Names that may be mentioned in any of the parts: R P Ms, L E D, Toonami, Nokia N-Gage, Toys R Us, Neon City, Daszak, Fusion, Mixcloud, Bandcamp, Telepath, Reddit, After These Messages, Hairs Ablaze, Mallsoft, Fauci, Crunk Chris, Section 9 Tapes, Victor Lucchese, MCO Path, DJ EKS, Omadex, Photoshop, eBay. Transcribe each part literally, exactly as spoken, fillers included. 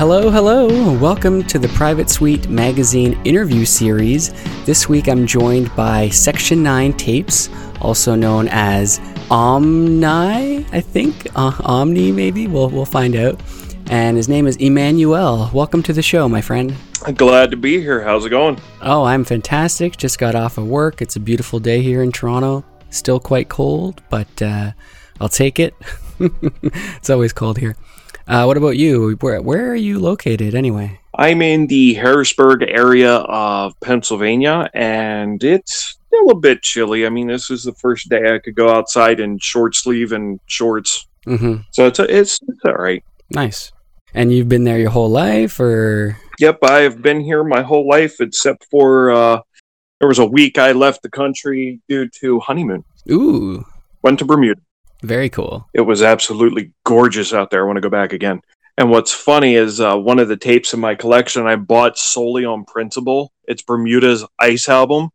Hello, hello! Welcome to the Private Suite Magazine interview series. This week I'm joined by Section nine Tapes, also known as Omni, I think? Uh, Omni, maybe? We'll, we'll find out. And his name is Emmanuel. Welcome to the show, my friend. I'm glad to be here. How's it going? Oh, I'm fantastic. Just got off of work. It's a beautiful day here in Toronto. Still quite cold, but uh, I'll take it. It's always cold here. Uh, what about you? Where, where are you located anyway? I'm in the Harrisburg area of Pennsylvania, and it's still a bit chilly. I mean, this is the first day I could go outside in short sleeve and shorts. Mm-hmm. So it's, it's it's all right. Nice. And you've been there your whole life, or? Yep, I've been here my whole life, except for uh, there was a week I left the country due to honeymoon. Ooh. Went to Bermuda. Very cool. It was absolutely gorgeous out there. I want to go back again. And what's funny is uh, one of the tapes in my collection I bought solely on principle. It's Bermuda's Ice album.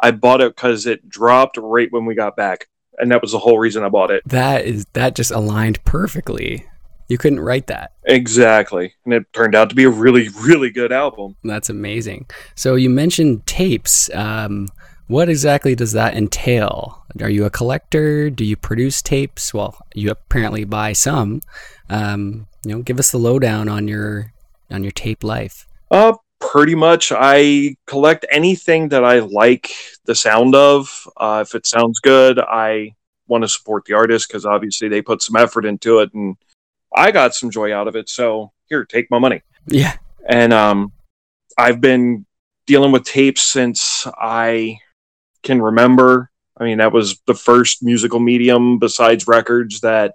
I bought it because it dropped right when we got back. And that was the whole reason I bought it. That is that just aligned perfectly. You couldn't write that. Exactly. And it turned out to be a really, really good album. That's amazing. So you mentioned tapes. Um What exactly does that entail? Are you a collector? Do you produce tapes? Well, you apparently buy some. Um, you know, give us the lowdown on your on your tape life. Uh, pretty much. I collect anything that I like the sound of. Uh, if it sounds good, I want to support the artist because obviously they put some effort into it, and I got some joy out of it. So here, take my money. Yeah. And um, I've been dealing with tapes since I can remember. I mean, that was the first musical medium besides records that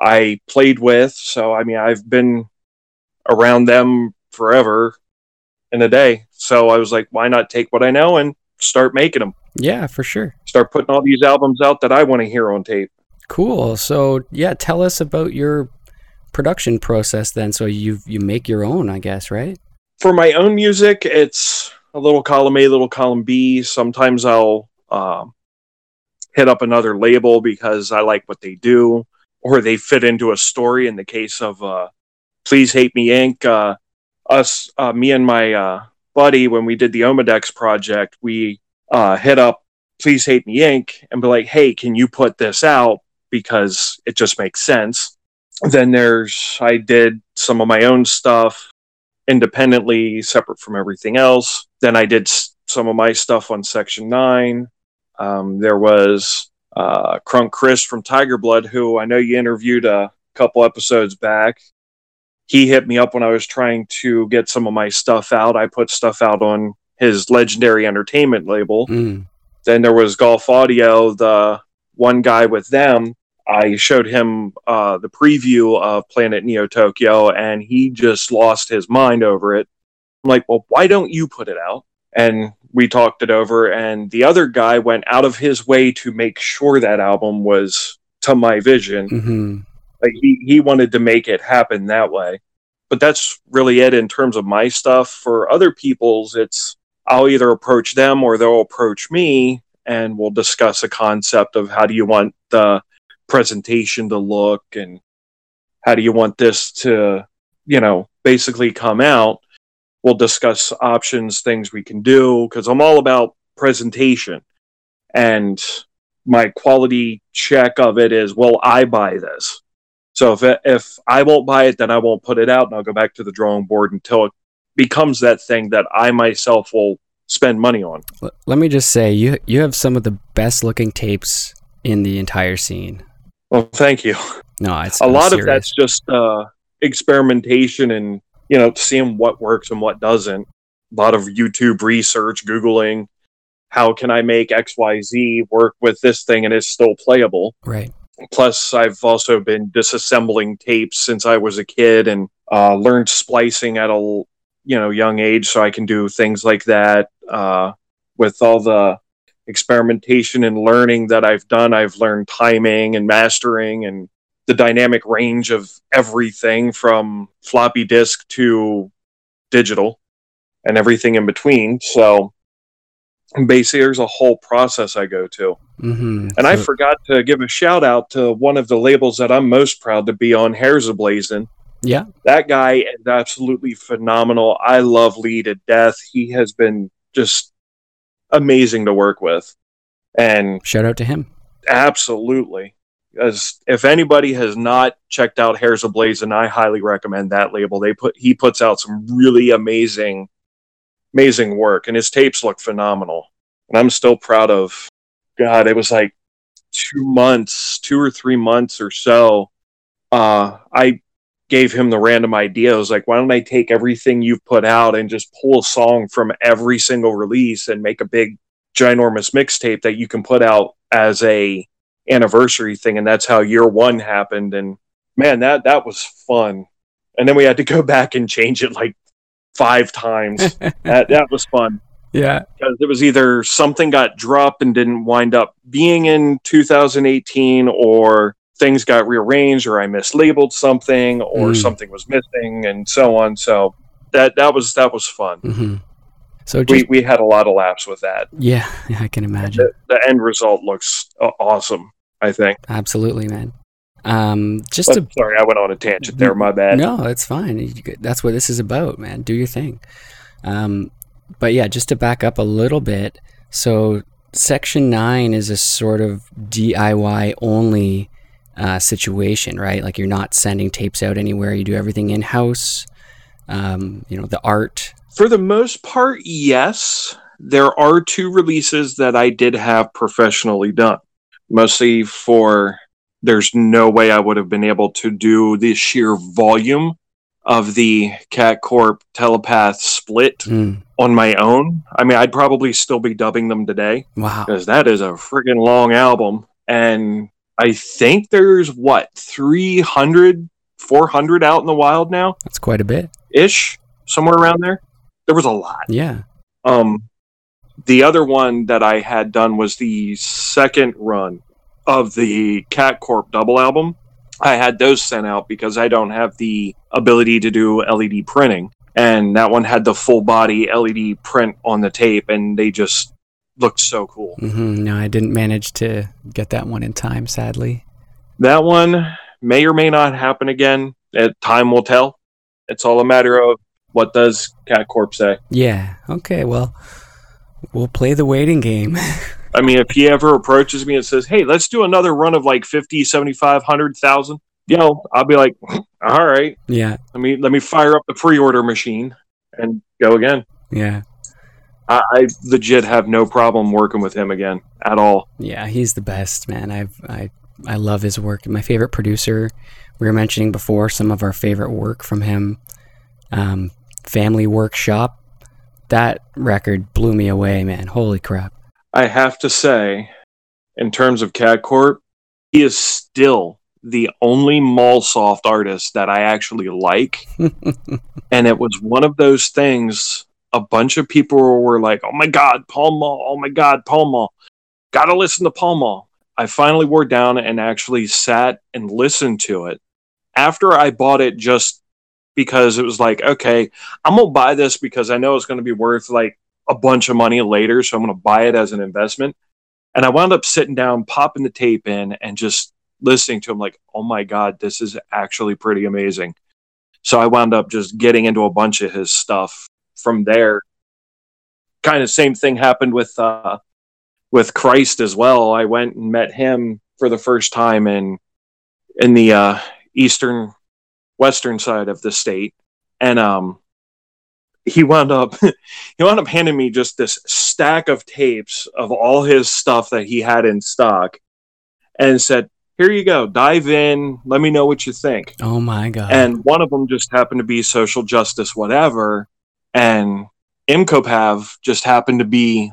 I played with. So, I mean, I've been around them forever in a day. So I was like, why not take what I know and start making them? Yeah, for sure. Start putting all these albums out that I want to hear on tape. Cool. So, yeah, tell us about your production process then. So you you make your own, I guess, right? For my own music, it's a little column A, a little column B. Sometimes I'll um, hit up another label because I like what they do, or they fit into a story. In the case of uh, Please Hate Me Ink, uh, us, uh, me and my uh, buddy, when we did the Omadex project, we uh, hit up Please Hate Me Ink and be like, hey, can you put this out? Because it just makes sense. Then there's, I did some of my own stuff independently, separate from everything else. Then I did some of my stuff on Section nine. Um, there was uh, Crunk Chris from Tiger Blood, who I know you interviewed a couple episodes back. He hit me up when I was trying to get some of my stuff out. I put stuff out on his Legendary Entertainment label. Mm. Then there was Golf Audio, the one guy with them. I showed him uh, the preview of Planet Neo Tokyo, and he just lost his mind over it. I'm like, well, why don't you put it out? And we talked it over, and the other guy went out of his way to make sure that album was to my vision. Mm-hmm. Like he, he wanted to make it happen that way. But that's really it in terms of my stuff. For other people's, it's I'll either approach them or they'll approach me, and we'll discuss a concept of how do you want the presentation to look, and how do you want this to, you know, basically come out. We'll discuss options, things we can do, because I'm all about presentation. And my quality check of it is, will I buy this? So if, if I won't buy it, then I won't put it out, and I'll go back to the drawing board until it becomes that thing that I myself will spend money on. Let me just say, you you have some of the best looking tapes in the entire scene. Well, thank you. No, it's a lot serious. Of that's just uh, experimentation and, you know, seeing what works and what doesn't. A lot of YouTube research, Googling, how can I make X Y Z work with this thing and it's still playable? Right. Plus, I've also been disassembling tapes since I was a kid, and uh, learned splicing at a you know young age, so I can do things like that. Uh, with all the experimentation and learning that I've done, I've learned timing and mastering and the dynamic range of everything from floppy disk to digital and everything in between. So basically there's a whole process I go to. Mm-hmm. And so, I forgot to give a shout out to one of the labels that I'm most proud to be on, Hairs Ablaze. Yeah. That guy is absolutely phenomenal. I love Lee to death. He has been just amazing to work with. And shout out to him. Absolutely. As if anybody has not checked out Hairs Ablaze, and I highly recommend that label. They put he puts out some really amazing, amazing work, and his tapes look phenomenal. And I'm still proud of God. It was like two months, two or three months or so. Uh, I gave him the random idea. I was like, why don't I take everything you've put out and just pull a song from every single release and make a big, ginormous mixtape that you can put out as a anniversary thing. And that's how year one happened. And man, that that was fun. And then we had to go back and change it like five times. that that was fun. Yeah, because it was either something got dropped and didn't wind up being in two thousand eighteen, or things got rearranged, or I mislabeled something, or mm. something was missing, and so on. So that that was that was fun. Mm-hmm. So just, we we had a lot of laughs with that. Yeah, I can imagine. The, the end result looks awesome, I think. Absolutely, man. Um, just oh, to, sorry, I went on a tangent there. My bad. No, it's fine. That's what this is about, man. Do your thing. Um, but yeah, just to back up a little bit. So Section nine is a sort of D I Y only uh, situation, right? Like you're not sending tapes out anywhere. You do everything in house. Um, you know, the art. For the most part, yes. There are two releases that I did have professionally done. Mostly for, there's no way I would have been able to do the sheer volume of the Cat Corp Telepath split mm. on my own. I mean, I'd probably still be dubbing them today. Wow. Because that is a friggin' long album. And I think there's, what, three hundred, four hundred out in the wild now? That's quite a bit. Ish, somewhere around there. There was a lot. Yeah. Um, the other one that I had done was the second run of the Cat Corp double album. I had those sent out because I don't have the ability to do L E D printing. And that one had the full body L E D print on the tape, and they just looked so cool. Mm-hmm. No, I didn't manage to get that one in time, sadly. That one may or may not happen again. Time will tell. It's all a matter of what does Cat Corp say. Yeah. Okay, well, we'll play the waiting game. I mean, if he ever approaches me and says, hey, let's do another run of like fifty, seventy-five, one hundred thousand, you know, I'll be like, all right. Yeah. Let me let me fire up the pre-order machine and go again. Yeah. I, I legit have no problem working with him again at all. Yeah, he's the best, man. I've, I I love his work. My favorite producer, we were mentioning before some of our favorite work from him. Um, Family Workshop. That record blew me away, man. Holy crap. I have to say, in terms of Cat Corp, he is still the only Mallsoft artist that I actually like. And it was one of those things, a bunch of people were like, oh my God, Pall Mall, oh my God, Pall Mall. Gotta listen to Pall Mall. I finally wore down and actually sat and listened to it. After I bought it just because it was like, okay, I'm going to buy this because I know it's going to be worth like a bunch of money later, so I'm going to buy it as an investment. And I wound up sitting down, popping the tape in, and just listening to him like, oh my God, this is actually pretty amazing. So I wound up just getting into a bunch of his stuff from there. Kind of same thing happened with uh, with Christ as well. I went and met him for the first time in, in the uh, eastern, western side of the state. And um, he wound up he wound up handing me just this stack of tapes of all his stuff that he had in stock and said, here you go, dive in, let me know what you think. Oh my God. And one of them just happened to be Social Justice Whatever, and M C O Path just happened to be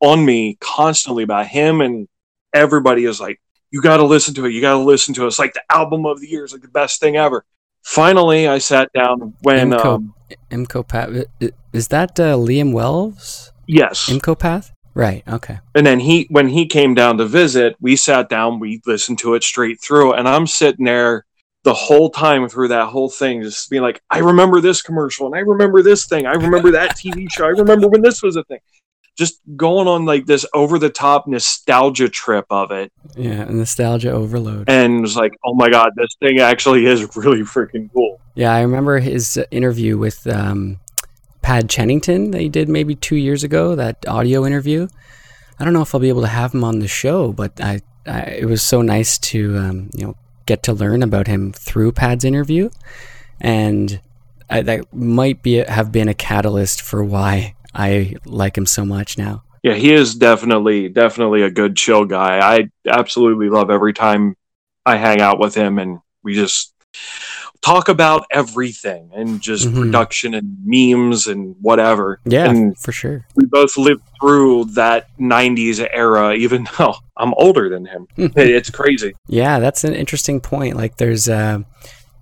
on me constantly by him, and everybody is like, you gotta listen to it, you gotta listen to it. It's like the album of the year, it's like the best thing ever. Finally, I sat down when M C O, um, M C O Path, is that uh, Liam Wells? Yes, M C O Path. Right. Okay. And then he, when he came down to visit, we sat down, we listened to it straight through, and I'm sitting there the whole time through that whole thing, just being like, I remember this commercial, and I remember this thing, I remember that T V show, I remember when this was a thing. Just going on like this over-the-top nostalgia trip of it. Yeah, nostalgia overload. And it was like, oh my God, this thing actually is really freaking cool. Yeah, I remember his interview with um, Pad Chennington that he did maybe two years ago, that audio interview. I don't know if I'll be able to have him on the show, but I, I it was so nice to um, you know get to learn about him through Pad's interview, and I, that might be have been a catalyst for why I like him so much now. Yeah, he is definitely definitely a good chill guy. I absolutely love every time I hang out with him, and we just talk about everything and just mm-hmm. production and memes and whatever. Yeah, and for sure. We both lived through that nineties era, even though I'm older than him. It's crazy. Yeah, that's an interesting point. Like, there's uh,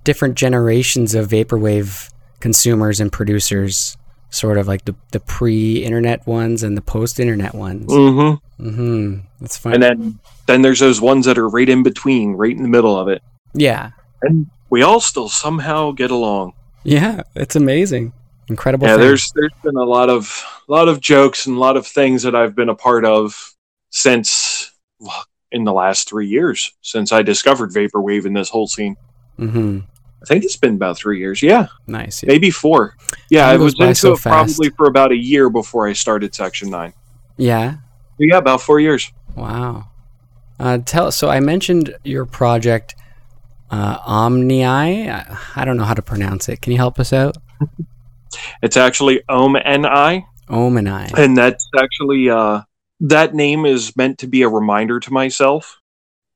different generations of vaporwave consumers and producers, sort of like the, the pre-internet ones and the post-internet ones. Mm-hmm. Mm-hmm. That's fun. And then, then there's those ones that are right in between, right in the middle of it. Yeah. And we all still somehow get along. Yeah, it's amazing. Incredible. Yeah, thing. there's there's been a lot of a lot of jokes and a lot of things that I've been a part of since well, in the last three years since I discovered vaporwave in this whole scene. Mm-hmm. I think it's been about three years. Yeah, nice. Yeah. Maybe four. Yeah, I was into so it fast. probably for about a year before I started Section nine. Yeah. But yeah, about four years. Wow. Uh, tell so I mentioned your project. Uh, Omni, I I don't know how to pronounce it. Can you help us out? It's actually Om and I. Om and I. And that's actually uh, that name is meant to be a reminder to myself.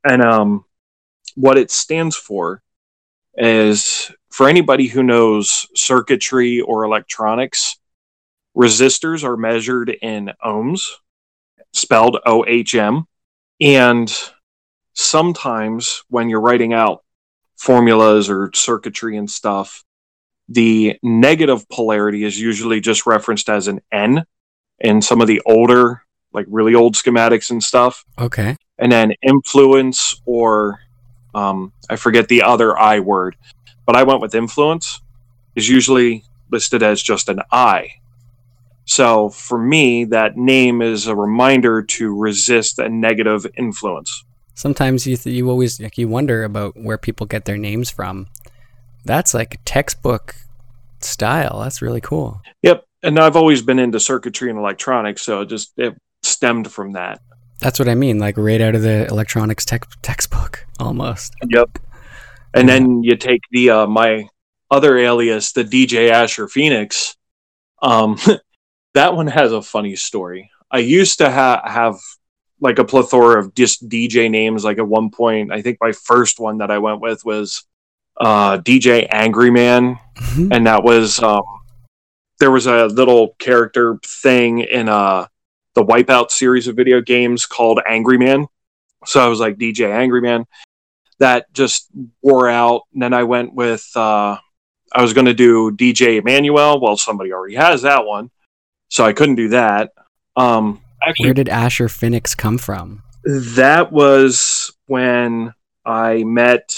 And um, what it stands for is, for anybody who knows circuitry or electronics, resistors are measured in ohms, spelled O H M, and sometimes when you're writing out formulas or circuitry and stuff, the negative polarity is usually just referenced as an N in some of the older, like really old schematics and stuff. Okay. And then influence, or um, I forget the other I word, but I went with influence, is usually listed as just an I. So for me, that name is a reminder to resist a negative influence. Sometimes you th- you always like, you wonder about where people get their names from. That's like textbook style. That's really cool. Yep, and I've always been into circuitry and electronics, so it just it stemmed from that. That's what I mean, like right out of the electronics tech textbook almost. Yep. And yeah. Then you take the uh, my other alias, the D J Asher Phoenix. Um, that one has a funny story. I used to ha- have. like a plethora of just D J names. Like at one point, I think my first one that I went with was uh, D J Angry Man. Mm-hmm. And that was, um, there was a little character thing in uh, the Wipeout series of video games called Angry Man. So I was like D J Angry Man. That just wore out. And then I went with, uh, I was going to do D J Emmanuel. Well, somebody already has that one, so I couldn't do that. Um, Actually, where did Asher Phoenix come from? That was when I met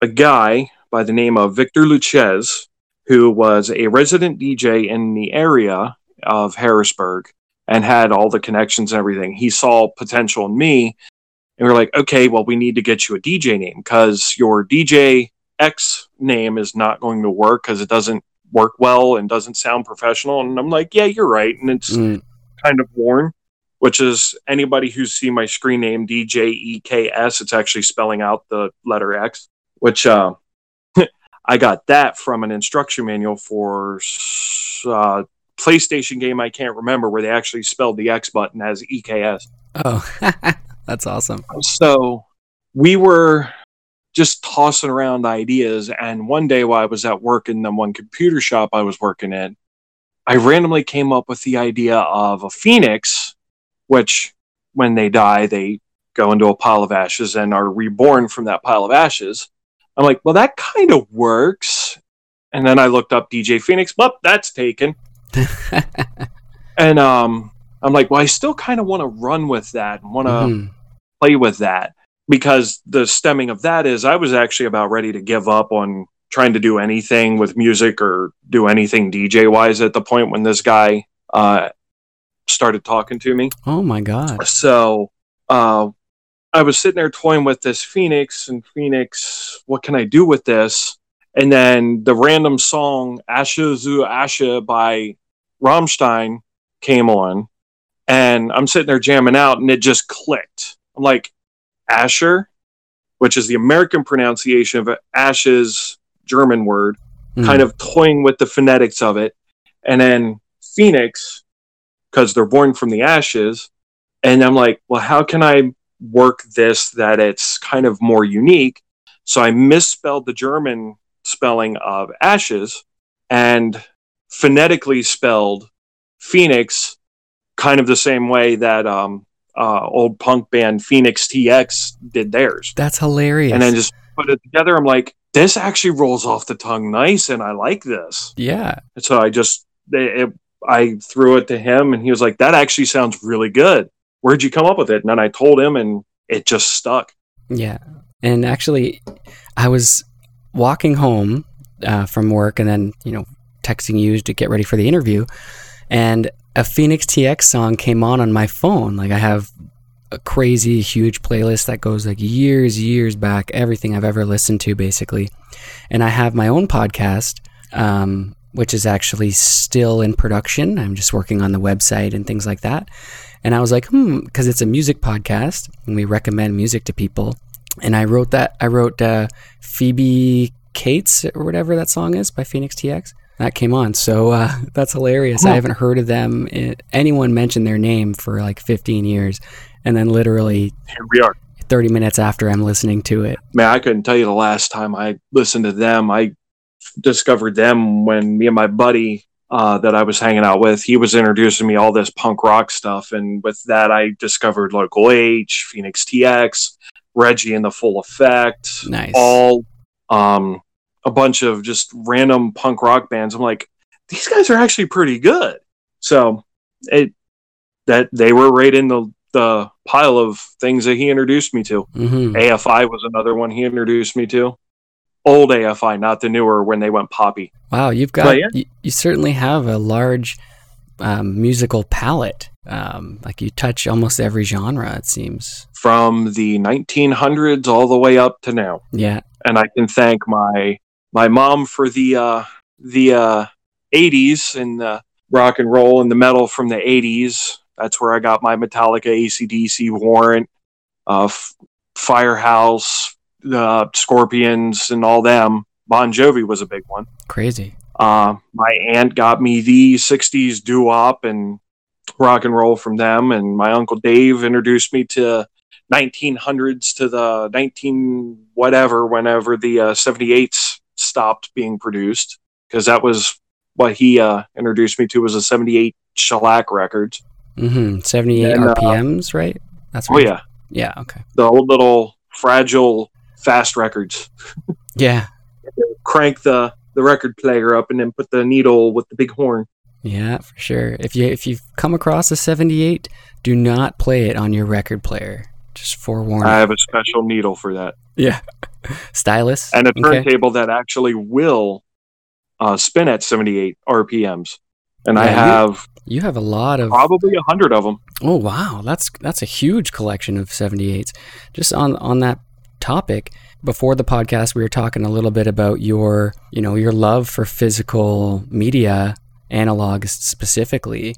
a guy by the name of Victor Lucchese, who was a resident D J in the area of Harrisburg and had all the connections and everything. He saw potential in me, and we were like, okay, well, we need to get you a D J name because your D J X name is not going to work because it doesn't work well and doesn't sound professional. And I'm like, yeah, you're right. And it's mm. kind of worn. Which is, anybody who's seen my screen name, D J E K S, it's actually spelling out the letter X, which uh, I got that from an instruction manual for uh PlayStation game I can't remember, where they actually spelled the X button as E K S. Oh, that's awesome. So we were just tossing around ideas, and one day while I was at work in the one computer shop I was working in, I randomly came up with the idea of a phoenix, which when they die, they go into a pile of ashes and are reborn from that pile of ashes. I'm like, well, that kind of works. And then I looked up D J Phoenix. Well, that's taken. And um, I'm like, well, I still kind of want to run with that and want to mm. play with that, because the stemming of that is I was actually about ready to give up on trying to do anything with music or do anything D J-wise at the point when this guy... Uh, started talking to me. Oh my god. So uh I was sitting there toying with this Phoenix and Phoenix, what can I do with this? And then the random song Asha Zu Asha by Rammstein came on. And I'm sitting there jamming out, and it just clicked. I'm like, Asher, which is the American pronunciation of Asha's German word, mm. kind of toying with the phonetics of it. And then Phoenix, because they're born from the ashes. And I'm like, well, how can I work this that it's kind of more unique? So I misspelled the German spelling of ashes and phonetically spelled Phoenix kind of the same way that um, uh, old punk band Phoenix T X did theirs. That's hilarious. And then just put it together. I'm like, this actually rolls off the tongue nice, and I like this. Yeah. And so I just, it, it, I threw it to him, and he was like, that actually sounds really good. Where'd you come up with it? And then I told him, and it just stuck. Yeah. And actually, I was walking home uh, from work and then, you know, texting you to get ready for the interview. And a Phoenix T X song came on on my phone. Like, I have a crazy, huge playlist that goes like years, years back, everything I've ever listened to, basically. And I have my own podcast, um, which is actually still in production. I'm just working on the website and things like that. And I was like, hmm, because it's a music podcast and we recommend music to people. And I wrote that, I wrote uh, Phoebe Cates or whatever that song is by Phoenix T X. That came on. So uh, that's hilarious. Oh. I haven't heard of them. It, anyone mentioned their name for like fifteen years. And then literally here we are. thirty minutes after I'm listening to it. Man, I couldn't tell you the last time I listened to them. I discovered them when me and my buddy uh, that I was hanging out with, he was introducing me all this punk rock stuff. And with that, I discovered Local H, Phoenix T X, Reggie and the Full Effect, nice. all um, a bunch of just random punk rock bands. I'm like, these guys are actually pretty good. So it that they were right in the, the pile of things that he introduced me to. Mm-hmm. A F I was another one he introduced me to. Old A F I, not the newer when they went poppy. Wow, you've got yeah. you, you certainly have a large um, musical palette. Um, like you touch almost every genre, it seems, from the nineteen hundreds all the way up to now. Yeah, and I can thank my my mom for the uh, the uh, eighties and the rock and roll and the metal from the eighties. That's where I got my Metallica, A C D C, Warrant, uh, F- Firehouse, uh, Scorpions, and all them. Bon Jovi was a big one. Crazy. Uh, my aunt got me the sixties doo-wop and rock and roll from them, and my Uncle Dave introduced me to nineteen hundreds to the nineteen whatever, whenever the uh, seventy-eights stopped being produced, because that was what he uh, introduced me to was a seventy-eight shellac records. Mm-hmm. seventy-eight and, R P Ms, uh, right? That's right. Oh, yeah. Yeah, okay. The old little fragile, fast records. Yeah. Crank the, the record player up and then put the needle with the big horn. Yeah, for sure. If, you, if you've come across a seventy-eight, do not play it on your record player. Just forewarning. I have a special needle for that. Yeah. Stylus. And a turntable okay. that actually will uh, spin at seventy-eight R P Ms. And yeah, I have... You, you have a lot of... Probably a hundred of them. Oh, wow. That's that's a huge collection of seventy-eights. Just on, on that topic, before the podcast, we were talking a little bit about your, you know, your love for physical media, analog specifically.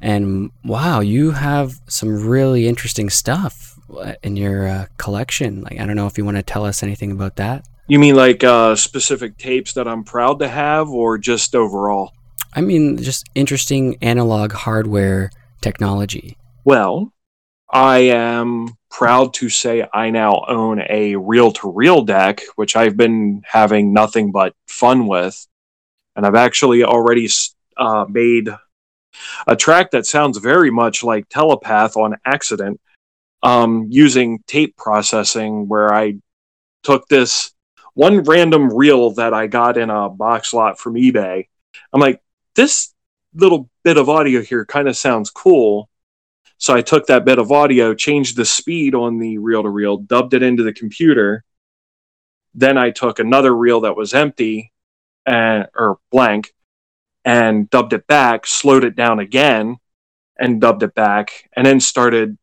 And wow, you have some really interesting stuff in your uh, collection. Like, I don't know if you want to tell us anything about that. You mean like uh, specific tapes that I'm proud to have or just overall? I mean, just interesting analog hardware technology. Well, I am proud to say I now own a reel-to-reel deck, which I've been having nothing but fun with. And I've actually already uh, made a track that sounds very much like Telepath on accident, um, using tape processing, where I took this one random reel that I got in a box lot from eBay. I'm like, this little bit of audio here kind of sounds cool. So I took that bit of audio, changed the speed on the reel-to-reel, dubbed it into the computer. Then I took another reel that was empty and or blank and dubbed it back, slowed it down again, and dubbed it back, and then started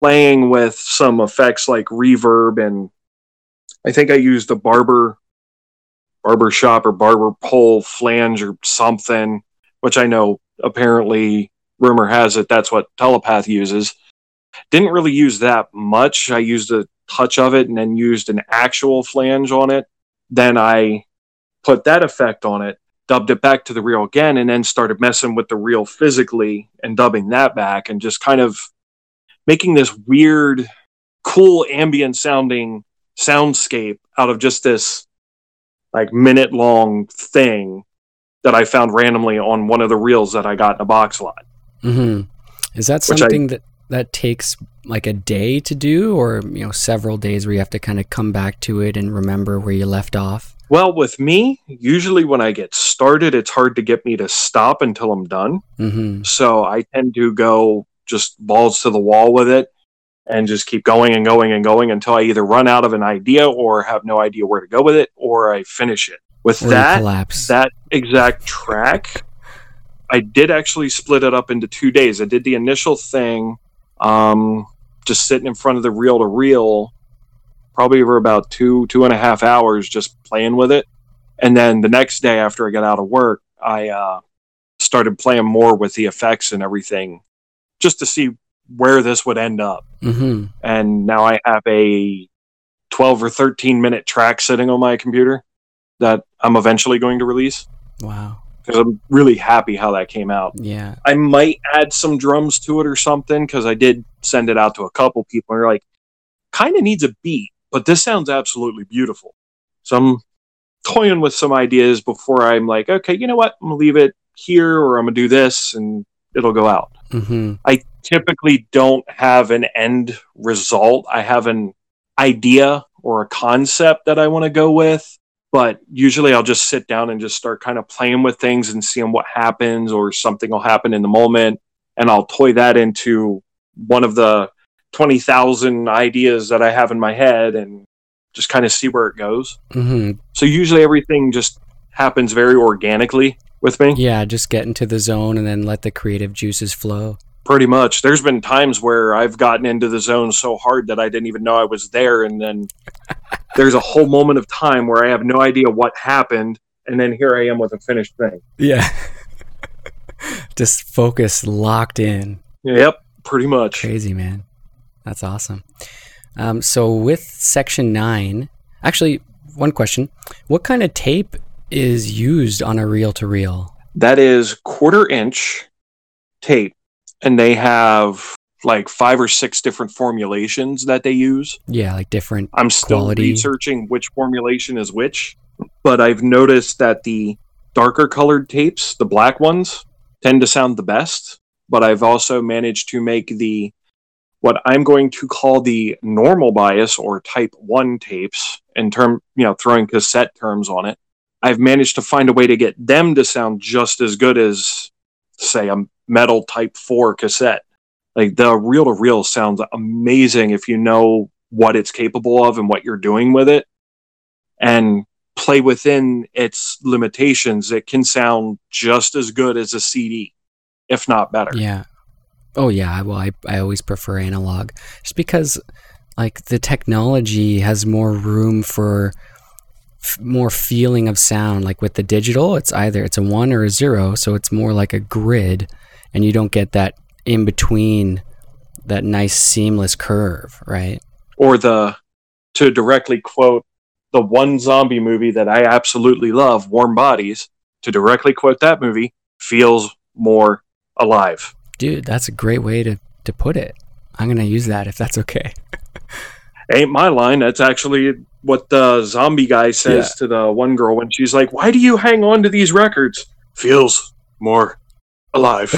playing with some effects like reverb, and I think I used the Barber barber shop or barber pole flange or something, which I know apparently rumor has it that's what Telepath uses. Didn't really use that much. I used a touch of it and then used an actual flange on it. Then I put that effect on it, dubbed it back to the reel again, and then started messing with the reel physically and dubbing that back and just kind of making this weird, cool, ambient-sounding soundscape out of just this like minute-long thing that I found randomly on one of the reels that I got in a box lot. Mm-hmm. Is that something I, that, that takes like a day to do, or you know, several days where you have to kind of come back to it and remember where you left off? Well, with me, usually when I get started, it's hard to get me to stop until I'm done. Mm-hmm. So I tend to go just balls to the wall with it and just keep going and going and going until I either run out of an idea or have no idea where to go with it, or I finish it. With or that, that exact track, I did actually split it up into two days. I did the initial thing, um, just sitting in front of the reel-to-reel, probably for about two, two and a half hours just playing with it. And then the next day after I got out of work, I uh, started playing more with the effects and everything just to see where this would end up. Mm-hmm. And now I have a twelve or thirteen minute track sitting on my computer that I'm eventually going to release. Wow. Because I'm really happy how that came out. Yeah. I might add some drums to it or something, because I did send it out to a couple people and they're like, kind of needs a beat, but this sounds absolutely beautiful. So I'm toying with some ideas before I'm like, okay, you know what? I'm going to leave it here, or I'm going to do this and it'll go out. Mm-hmm. I typically don't have an end result. I have an idea or a concept that I want to go with, but usually I'll just sit down and just start kind of playing with things and seeing what happens, or something will happen in the moment. And I'll toy that into one of the twenty thousand ideas that I have in my head and just kind of see where it goes. Mm-hmm. So usually everything just happens very organically with me. Yeah, just get into the zone and then let the creative juices flow. Pretty much. There's been times where I've gotten into the zone so hard that I didn't even know I was there, and then there's a whole moment of time where I have no idea what happened, and then here I am with a finished thing. Yeah. Just focus locked in. Yep, pretty much. Crazy, man. That's awesome. Um, so with Section nine, actually, one question. What kind of tape is used on a reel-to-reel? That is quarter-inch tape, and they have like five or six different formulations that they use. Yeah, like different I'm still quality. researching which formulation is which, but I've noticed that the darker-colored tapes, the black ones, tend to sound the best, but I've also managed to make the what I'm going to call the normal bias or type one tapes, in term, you know, throwing cassette terms on it, I've managed to find a way to get them to sound just as good as, say, a metal type four cassette. Like the reel to reel sounds amazing if you know what it's capable of and what you're doing with it, and play within its limitations. It can sound just as good as a C D, if not better. Yeah. Oh yeah, well, I, I always prefer analog, just because like the technology has more room for f- more feeling of sound. Like with the digital, it's either it's a one or a zero, so it's more like a grid, and you don't get that in between, that nice seamless curve, right? Or the to directly quote the one zombie movie that I absolutely love, Warm Bodies. To directly quote that movie, feels more alive. Dude, that's a great way to, to put it. I'm going to use that if that's okay. Ain't my line. That's actually what the zombie guy says yeah. to the one girl when she's like, why do you hang on to these records? Feels more alive.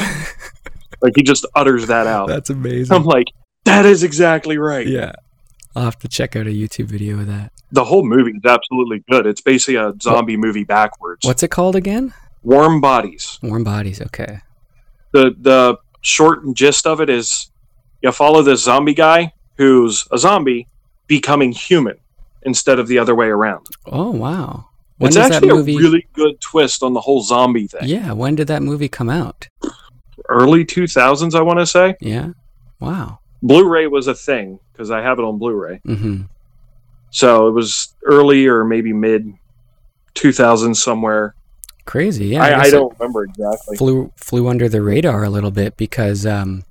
Like he just utters that out. That's amazing. I'm like, that is exactly right. Yeah. I'll have to check out a YouTube video of that. The whole movie is absolutely good. It's basically a zombie what? movie backwards. What's it called again? Warm Bodies. Warm Bodies. Okay. The, the short gist of it is you follow this zombie guy who's a zombie becoming human instead of the other way around. Oh, wow. When it's actually that movie... a really good twist on the whole zombie thing. Yeah. When did that movie come out? Early two thousands, I want to say. Yeah. Wow. Blu-ray was a thing because I have it on Blu-ray. Mm-hmm. So it was early or maybe mid two thousand somewhere. Crazy, yeah. I, I, I don't remember exactly. Flew flew under the radar a little bit because um,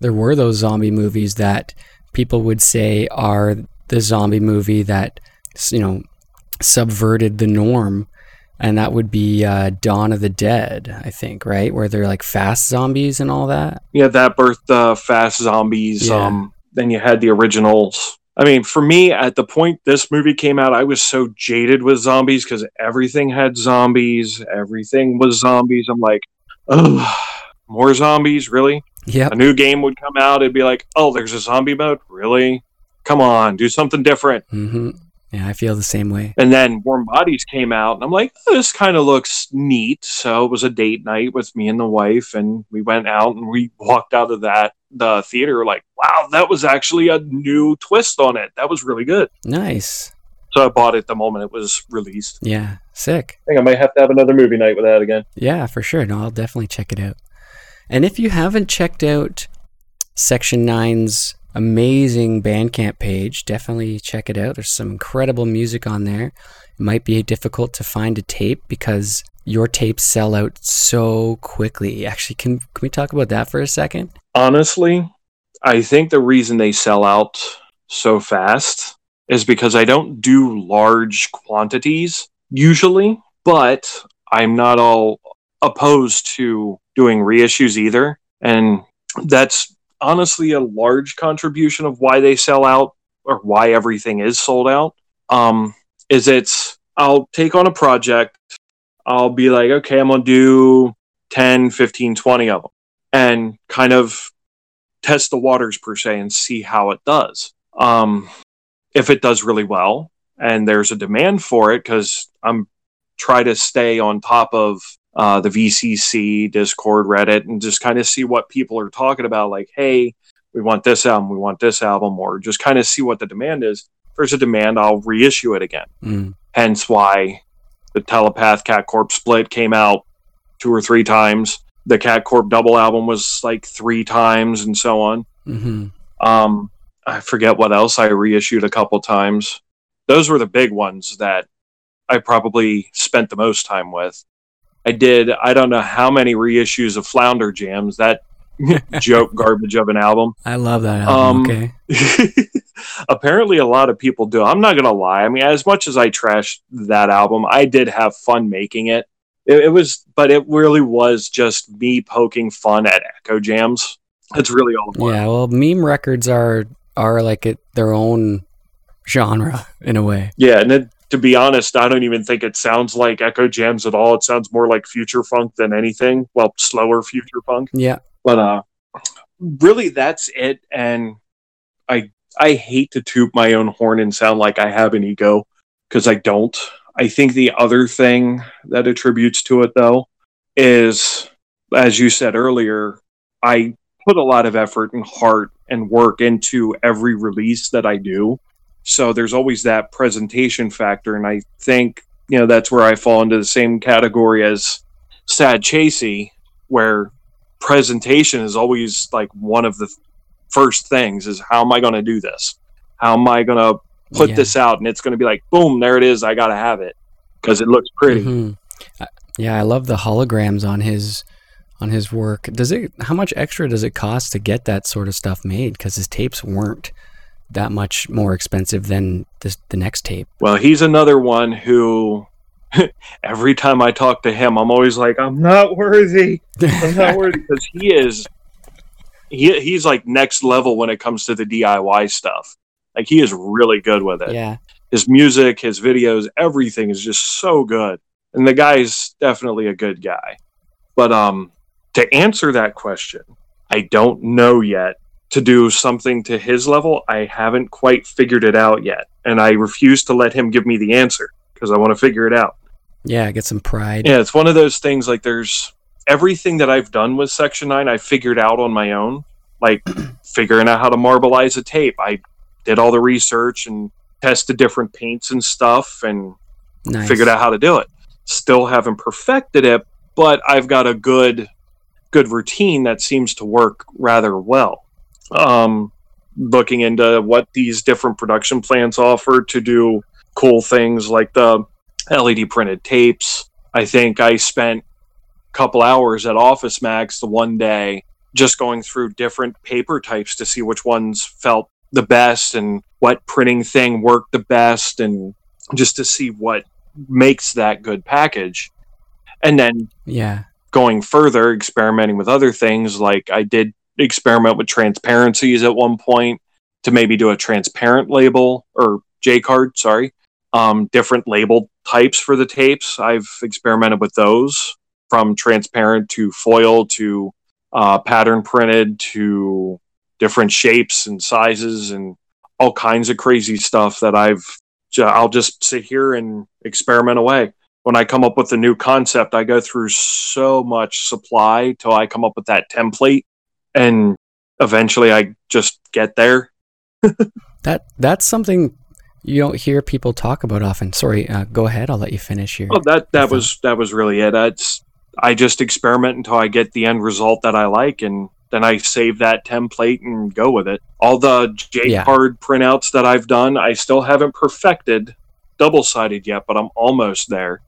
there were those zombie movies that people would say are the zombie movie that, you know, subverted the norm. And that would be uh, Dawn of the Dead, I think, right? Where they're like fast zombies and all that. Yeah, that birthed uh, fast zombies. Yeah. Um, then you had the originals. I mean, for me, at the point this movie came out, I was so jaded with zombies because everything had zombies. Everything was zombies. I'm like, oh, more zombies? Really? Yeah. A new game would come out. It'd be like, oh, there's a zombie mode? Really? Come on, do something different. Mm-hmm. Yeah, I feel the same way. And then Warm Bodies came out, and I'm like, oh, this kind of looks neat. So it was a date night with me and the wife, and we went out, and we walked out of that the theater like, wow, that was actually a new twist on it. That was really good. Nice. So I bought it the moment it was released. Yeah, sick. I think I might have to have another movie night with that again. Yeah, for sure. No, I'll definitely check it out. And if you haven't checked out Section nine's amazing Bandcamp page, definitely check it out. There's some incredible music on there. It might be difficult to find a tape because your tapes sell out so quickly. Actually, can can we talk about that for a second? Honestly, I think the reason they sell out so fast is because I don't do large quantities usually, but I'm not all opposed to doing reissues either. And that's honestly a large contribution of why they sell out or why everything is sold out. Um, is it's, I'll take on a project. I'll be like, okay, I'm going to do ten, fifteen, twenty of them and kind of test the waters per se and see how it does. Um, if it does really well and there's a demand for it, because I'm try to stay on top of Uh, the V C C, Discord, Reddit, and just kind of see what people are talking about. Like, hey, we want this album, we want this album, or just kind of see what the demand is. If there's a demand, I'll reissue it again. Mm. Hence why the Telepath Cat Corp split came out two or three times. The Cat Corp double album was like three times and so on. Mm-hmm. Um, I forget what else I reissued a couple times. Those were the big ones that I probably spent the most time with. I did, I don't know how many reissues of Flounder Jams, that joke garbage of an album. I love that album, um, okay. Apparently a lot of people do. I'm not going to lie. I mean, as much as I trashed that album, I did have fun making it. It, it was, but it really was just me poking fun at Echo Jams. That's really all it was. Yeah, well, meme records are, are like it, their own genre in a way. Yeah, and it, to be honest, I don't even think it sounds like Echo Jams at all. It sounds more like Future Funk than anything. Well, slower Future Funk. Yeah. But uh, really, that's it. And I I hate to toot my own horn and sound like I have an ego, because I don't. I think the other thing that attributes to it, though, is, as you said earlier, I put a lot of effort and heart and work into every release that I do. So there's always that presentation factor, and I think, you know, that's where I fall into the same category as Sad Chasey, where presentation is always like one of the first things is, how am I going to do this? How am I going to put yeah. this out? And it's going to be like, boom, there it is. I got to have it because it looks pretty. Mm-hmm. Yeah, I love the holograms on his on his work. Does it? How much extra does it cost to get that sort of stuff made? Because his tapes weren't that much more expensive than this, the next tape. Well, he's another one who every time I talk to him, I'm always like, I'm not worthy. I'm not worthy. Because he is, he he's like next level when it comes to the D I Y stuff. Like, he is really good with it. Yeah. His music, his videos, everything is just so good. And the guy's definitely a good guy. But um, to answer that question, I don't know yet. To do something to his level, I haven't quite figured it out yet. And I refuse to let him give me the answer because I want to figure it out. Yeah, get some pride. Yeah, it's one of those things, like, there's everything that I've done with Section nine, I figured out on my own. Like, figuring out how to marbleize a tape. I did all the research and tested different paints and stuff and nice. figured out how to do it. Still haven't perfected it, but I've got a good, good routine that seems to work rather well. Um, looking into what these different production plans offer to do cool things like the L E D printed tapes. I think I spent a couple hours at Office Max the one day just going through different paper types to see which ones felt the best and what printing thing worked the best, and just to see what makes that good package. And then yeah, going further, experimenting with other things. Like I did experiment with transparencies at one point to maybe do a transparent label or J-card, sorry. Um, different label types for the tapes. I've experimented with those, from transparent to foil to uh, pattern printed to different shapes and sizes and all kinds of crazy stuff that I've, I'll just sit here and experiment away. When I come up with a new concept, I go through so much supply till I come up with that template, and eventually I just get there. that that's something you don't hear people talk about often. Sorry, uh, go ahead. I'll let you finish here. Well, that that was that was really it. That's I just experiment until I get the end result that I like, and then I save that template and go with it. All the J-card yeah. printouts that I've done, I still haven't perfected double-sided yet, but I'm almost there.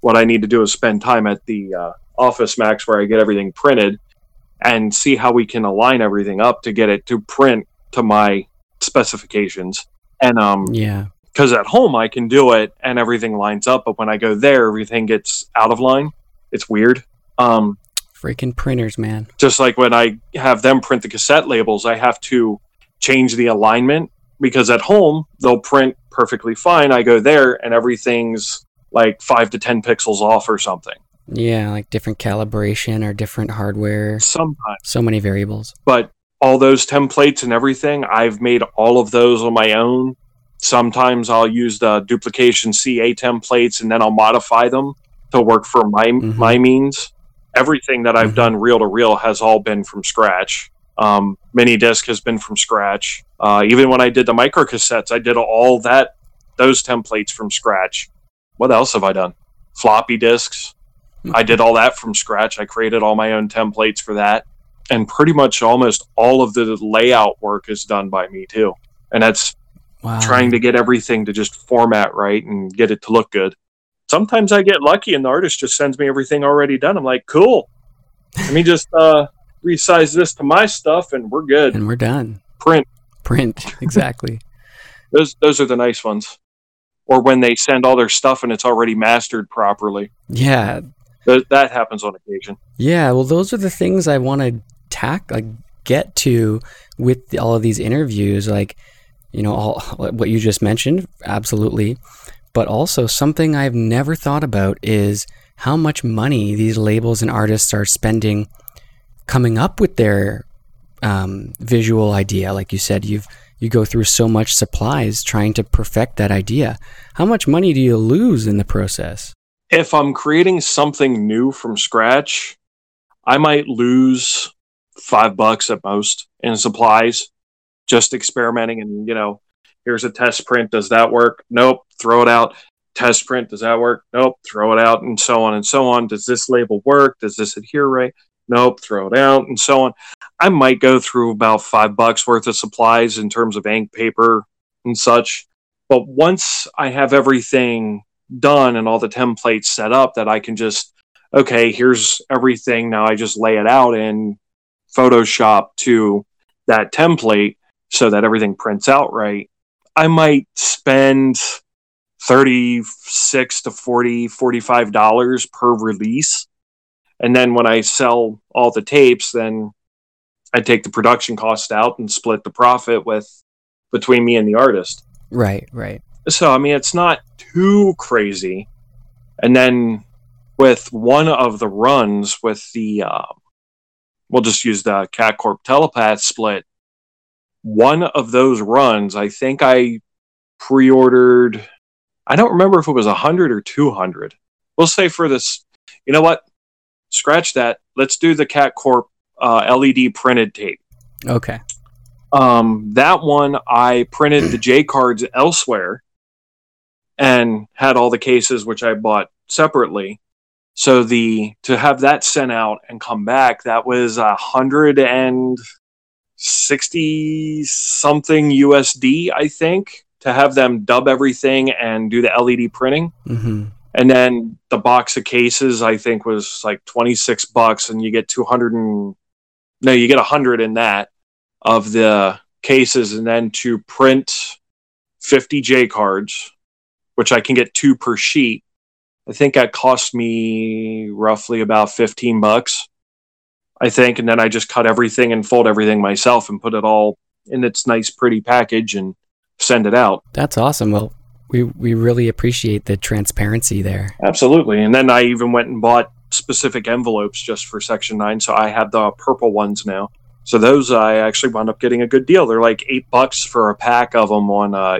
What I need to do is spend time at the uh, Office Max where I get everything printed and see how we can align everything up to get it to print to my specifications. And um, yeah, because at home I can do it and everything lines up, but when I go there, everything gets out of line. It's weird. Um, Freaking printers, man. Just like when I have them print the cassette labels, I have to change the alignment, because at home they'll print perfectly fine. I go there and everything's like five to ten pixels off or something. Yeah, like different calibration or different hardware. Sometimes. So many variables. But all those templates and everything, I've made all of those on my own. Sometimes I'll use the duplication C A templates and then I'll modify them to work for my mm-hmm. my means. Everything that I've mm-hmm. done reel-to-reel has all been from scratch. Um, mini disc has been from scratch. Uh, even when I did the microcassettes, I did all that, those templates from scratch. What else have I done? Floppy discs. Mm-hmm. I did all that from scratch. I created all my own templates for that. And pretty much almost all of the layout work is done by me too. And that's wow. trying to get everything to just format right and get it to look good. Sometimes I get lucky and the artist just sends me everything already done. I'm like, cool. Let me just uh, resize this to my stuff and we're good. And we're done. Print. Print, exactly. those those are the nice ones. Or when they send all their stuff and it's already mastered properly. Yeah. Th- that happens on occasion. Yeah, well, those are the things I want to tack, like, get to with the, all of these interviews. Like, you know, all what you just mentioned, absolutely. But also something I've never thought about is how much money these labels and artists are spending coming up with their um, visual idea. Like you said, you've you go through so much supplies trying to perfect that idea. How much money do you lose in the process? If I'm creating something new from scratch, I might lose five bucks at most in supplies, just experimenting and, you know, here's a test print. Does that work? Nope. Throw it out. Test print. Does that work? Nope. Throw it out. And so on and so on. Does this label work? Does this adhere right? Nope. Throw it out. And so on. I might go through about five bucks worth of supplies in terms of ink, paper, and such. But once I have everything done and all the templates set up that I can just, okay, here's everything. Now I just lay it out in Photoshop to that template so that everything prints out right. I might spend thirty-six to forty, forty-five dollars per release. And then when I sell all the tapes, then I take the production cost out and split the profit with between me and the artist. Right, right. So, I mean, it's not too crazy. And then with one of the runs with the, uh, we'll just use the Cat Corp Telepath split. One of those runs, I think I pre-ordered, I don't remember if it was one hundred or two hundred. We'll say for this, you know what? Scratch that. Let's do the Cat Corp uh, L E D printed tape. Okay. Um, that one, I printed the J cards elsewhere and had all the cases, which I bought separately. So the to have that sent out and come back, that was a hundred and... sixty something U S D, I think, to have them dub everything and do the L E D printing. Mm-hmm. And then the box of cases, I think, was like twenty-six bucks, and you get two hundred and no, you get one hundred in that of the cases, and then to print fifty J cards, which I can get two per sheet. I think that cost me roughly about fifteen bucks, I think. And then I just cut everything and fold everything myself and put it all in its nice, pretty package and send it out. That's awesome. Well, We we really appreciate the transparency there. Absolutely. And then I even went and bought specific envelopes just for Section nine. So I have the purple ones now. So those I actually wound up getting a good deal. They're like eight bucks for a pack of them on uh,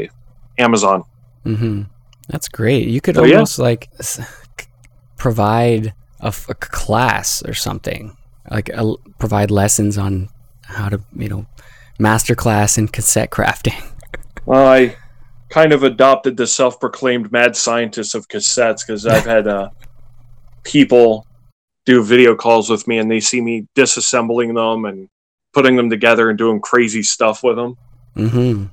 Amazon. Mm-hmm. That's great. You could so, almost yeah. like provide a, a class or something, like a, provide lessons on how to, you know, masterclass in cassette crafting. Well, I... kind of adopted the self-proclaimed mad scientist of cassettes, because I've had uh, people do video calls with me and they see me disassembling them and putting them together and doing crazy stuff with them. Mm-hmm.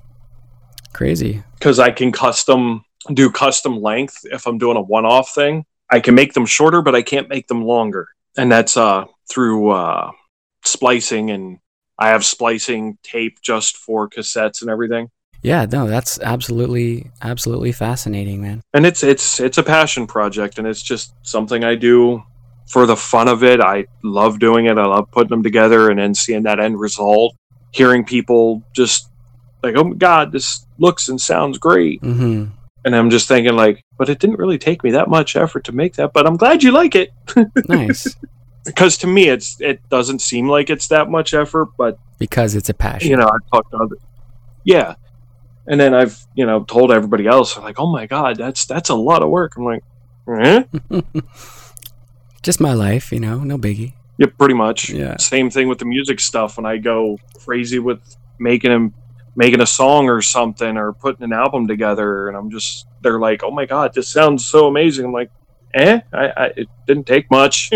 Crazy. Because I can custom do custom length if I'm doing a one-off thing. I can make them shorter, but I can't make them longer. And that's uh, through uh, splicing, and I have splicing tape just for cassettes and everything. Yeah, no, that's absolutely, absolutely fascinating, man. And it's it's it's a passion project, and it's just something I do for the fun of it. I love doing it. I love putting them together, and then seeing that end result, hearing people just like, "Oh my God, this looks and sounds great." Mm-hmm. And I'm just thinking, like, but it didn't really take me that much effort to make that. But I'm glad you like it. Nice. Because to me, it's it doesn't seem like it's that much effort, but because it's a passion. You know, I've talked to other, yeah. And then I've, you know, told everybody else, like, "Oh my God, that's that's a lot of work." I'm like, eh? Just my life, you know, no biggie. Yeah, pretty much. Yeah. Same thing with the music stuff. When I go crazy with making a, making a song or something, or putting an album together, and I'm just, they're like, "Oh my God, this sounds so amazing." I'm like, eh? I, I it didn't take much.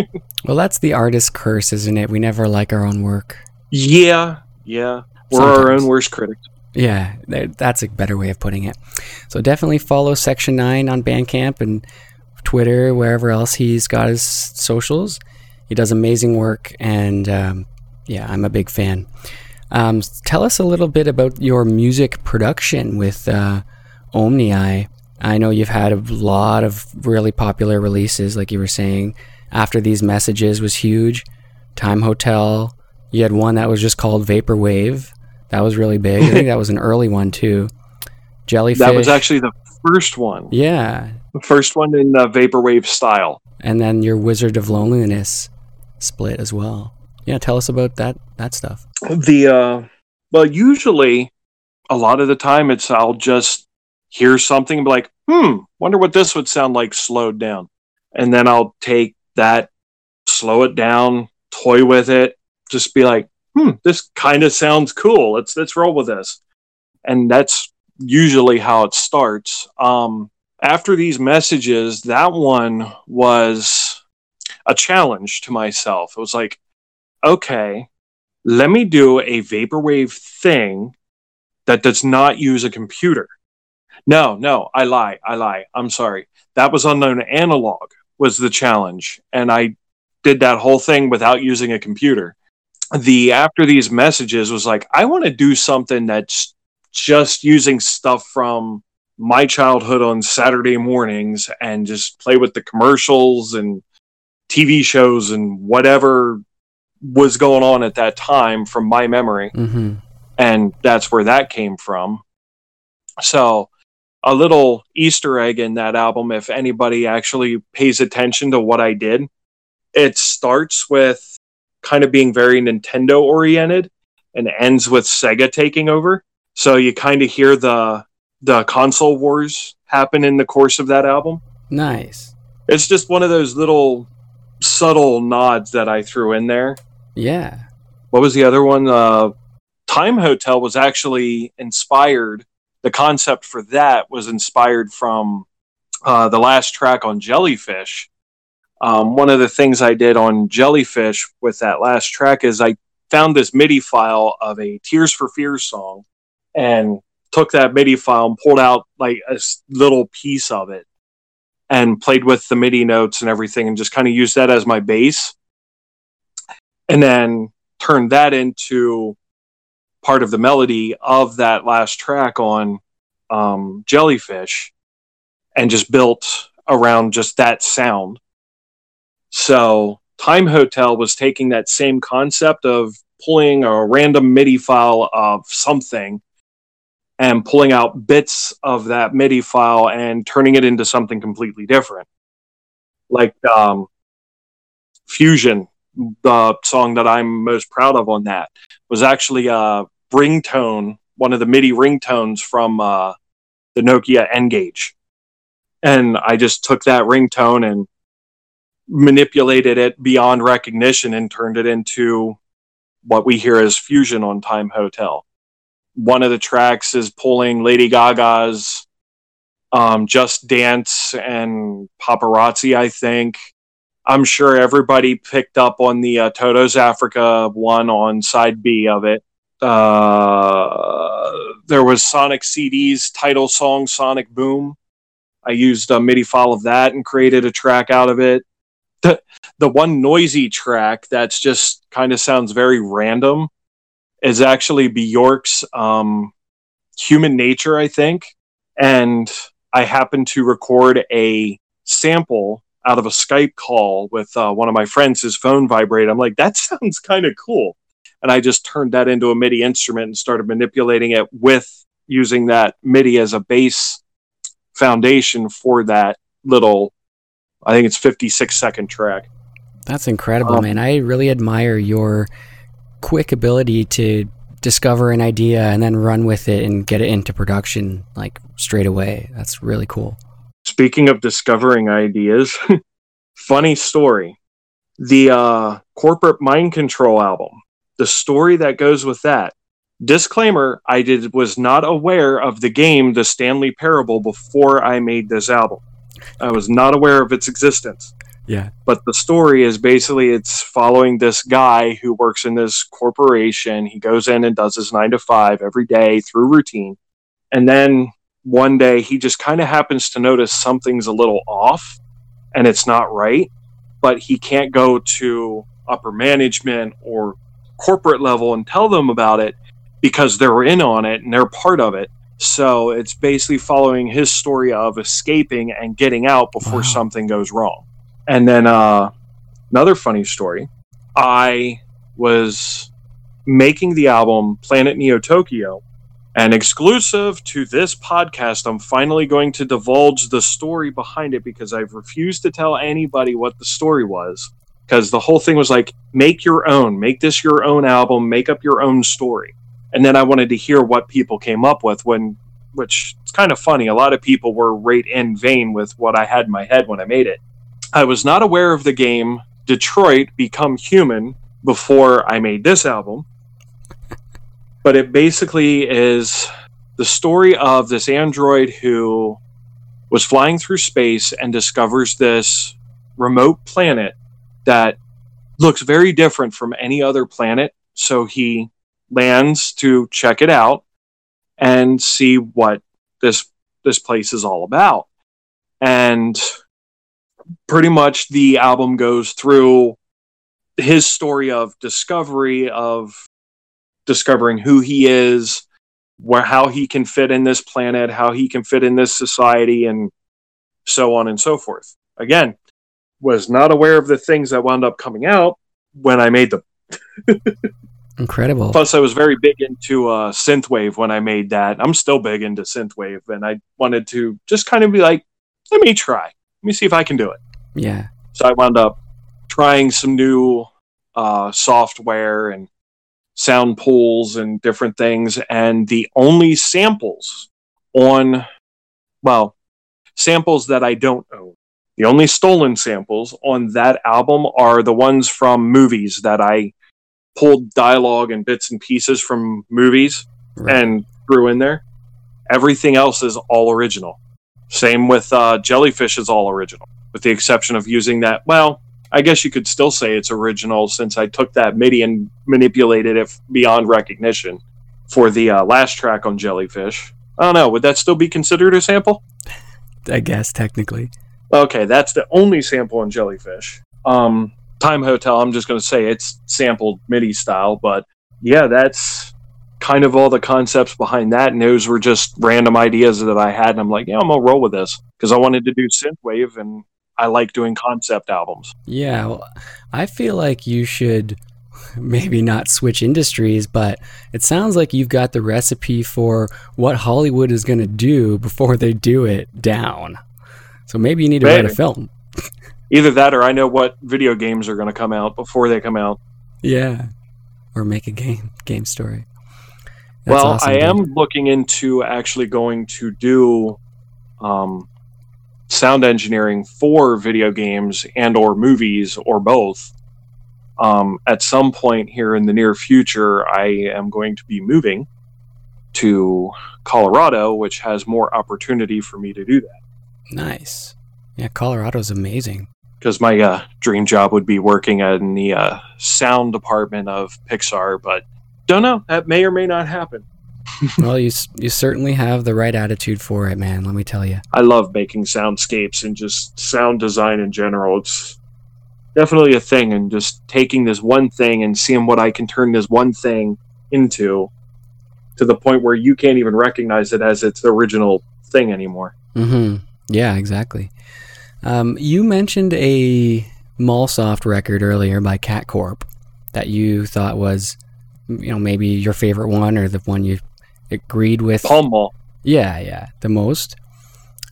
Well, that's the artist's curse, isn't it? We never like our own work. Yeah, yeah. We're Sometimes. our own worst critics. Yeah, that's a better way of putting it. So definitely follow Section nine on Bandcamp and Twitter, wherever else he's got his socials. He does amazing work, and um, yeah, I'm a big fan. Um, tell us a little bit about your music production with uh, Omni. I know you've had a lot of really popular releases, like you were saying. After These Messages was huge. Time Hotel. You had one that was just called Vaporwave. That was really big. I think that was an early one too. Jellyfish. That was actually the first one. Yeah. The first one in the Vaporwave style. And then your Wizard of Loneliness split as well. Yeah, tell us about that that stuff. The uh, well, usually a lot of the time it's I'll just hear something and be like, hmm, wonder what this would sound like slowed down. And then I'll take that, slow it down, toy with it, just be like, Hmm, this kind of sounds cool. Let's let's roll with this. And that's usually how it starts. Um, after These Messages, that one was a challenge to myself. It was like, okay, let me do a Vaporwave thing that does not use a computer. No, no, I lie. I lie. I'm sorry. That was Unknown Analog was the challenge. And I did that whole thing without using a computer. The After These Messages was like, I want to do something that's just using stuff from my childhood on Saturday mornings and just play with the commercials and T V shows and whatever was going on at that time from my memory. Mm-hmm. And that's where that came from. So a little Easter egg in that album, if anybody actually pays attention to what I did, it starts with kind of being very Nintendo oriented and ends with Sega taking over. So you kind of hear the the console wars happen in the course of that album. Nice. It's just one of those little subtle nods that I threw in there. Yeah. What was the other one? Uh, Time Hotel was actually inspired. The concept for that was inspired from uh, the last track on Jellyfish. Um, one of the things I did on Jellyfish with that last track is I found this MIDI file of a Tears for Fears song and took that MIDI file and pulled out like a little piece of it and played with the MIDI notes and everything and just kind of used that as my bass. And then turned that into part of the melody of that last track on um, Jellyfish, and just built around just that sound. So Time Hotel was taking that same concept of pulling a random MIDI file of something and pulling out bits of that MIDI file and turning it into something completely different. Like um, Fusion, the song that I'm most proud of on that, was actually a ringtone, one of the MIDI ringtones from uh, the Nokia N-Gage. And I just took that ringtone and manipulated it beyond recognition and turned it into what we hear as Fusion on Time Hotel. One of the tracks is pulling Lady Gaga's um, Just Dance and Paparazzi, I think. I'm sure everybody picked up on the uh, Toto's Africa one on side B of it. Uh, there was Sonic C D's title song, Sonic Boom. I used a MIDI file of that and created a track out of it. The, the one noisy track that's just kind of sounds very random is actually Bjork's um, Human Nature, I think. And I happened to record a sample out of a Skype call with uh, one of my friends. His phone vibrated. I'm like, that sounds kind of cool. And I just turned that into a MIDI instrument and started manipulating it with using that MIDI as a bass foundation for that little, I think it's fifty-six second track. That's incredible, um, man. I really admire your quick ability to discover an idea and then run with it and get it into production like straight away. That's really cool. Speaking of discovering ideas, funny story. The uh, Corporate Mind Control album, the story that goes with that. Disclaimer, I did was not aware of the game The Stanley Parable before I made this album. I was not aware of its existence. Yeah. But the story is basically it's following this guy who works in this corporation. He goes in and does his nine to five every day through routine. And then one day he just kind of happens to notice something's a little off and it's not right, but he can't go to upper management or corporate level and tell them about it, because they're in on it and they're part of it. So it's basically following his story of escaping and getting out before wow. something goes wrong. And then uh, another funny story. I was making the album Planet Neo Tokyo, and exclusive to this podcast, I'm finally going to divulge the story behind it, because I've refused to tell anybody what the story was, because the whole thing was like, make your own, make this your own album, make up your own story. And then I wanted to hear what people came up with, when, which it's kind of funny. A lot of people were right in vain with what I had in my head when I made it. I was not aware of the game Detroit Become Human before I made this album. But it basically is the story of this android who was flying through space and discovers this remote planet that looks very different from any other planet. So he lands to check it out and see what this this place is all about. And pretty much the album goes through his story of discovery, of discovering who he is, where, how he can fit in this planet, how he can fit in this society, and so on and so forth. Again, was not aware of the things that wound up coming out when I made them. Incredible. Plus, I was very big into uh, synthwave when I made that. I'm still big into synthwave, and I wanted to just kind of be like, let me try. Let me see if I can do it. Yeah. So I wound up trying some new uh, software and sound pools and different things, and the only samples on, well, samples that I don't own, the only stolen samples on that album are the ones from movies that I pulled dialogue and bits and pieces from movies right. and threw in there. Everything else is all original. Same with uh, Jellyfish is all original, with the exception of using that. Well, I guess you could still say it's original, since I took that MIDI and manipulated it beyond recognition for the uh, last track on Jellyfish. I don't know. Would that still be considered a sample? I guess, technically. Okay, that's the only sample in Jellyfish. Um, Time Hotel, I'm just going to say it's sampled MIDI style, but yeah, that's kind of all the concepts behind that, and those were just random ideas that I had, and I'm like, yeah, I'm going to roll with this, because I wanted to do synthwave, and I like doing concept albums. Yeah, well, I feel like you should maybe not switch industries, but it sounds like you've got the recipe for what Hollywood is going to do before they do it down. So maybe you need to maybe. write a film. Either that, or I know what video games are going to come out before they come out. Yeah, or make a game game story. That's well, awesome, I dude. am looking into actually going to do um, sound engineering for video games and or movies or both. Um, at some point here in the near future, I am going to be moving to Colorado, which has more opportunity for me to do that. Nice. Yeah, Colorado's amazing. Because my uh, dream job would be working in the uh, sound department of Pixar, but don't know. That may or may not happen. Well, you you certainly have the right attitude for it, man. Let me tell you. I love making soundscapes and just sound design in general. It's definitely a thing, and just taking this one thing and seeing what I can turn this one thing into, to the point where you can't even recognize it as its original thing anymore. Mm-hmm. Yeah, exactly. Um, you mentioned a Mallsoft record earlier by Cat Corp that you thought was, you know, maybe your favorite one, or the one you agreed with. Palm Mall. Yeah, yeah, the most.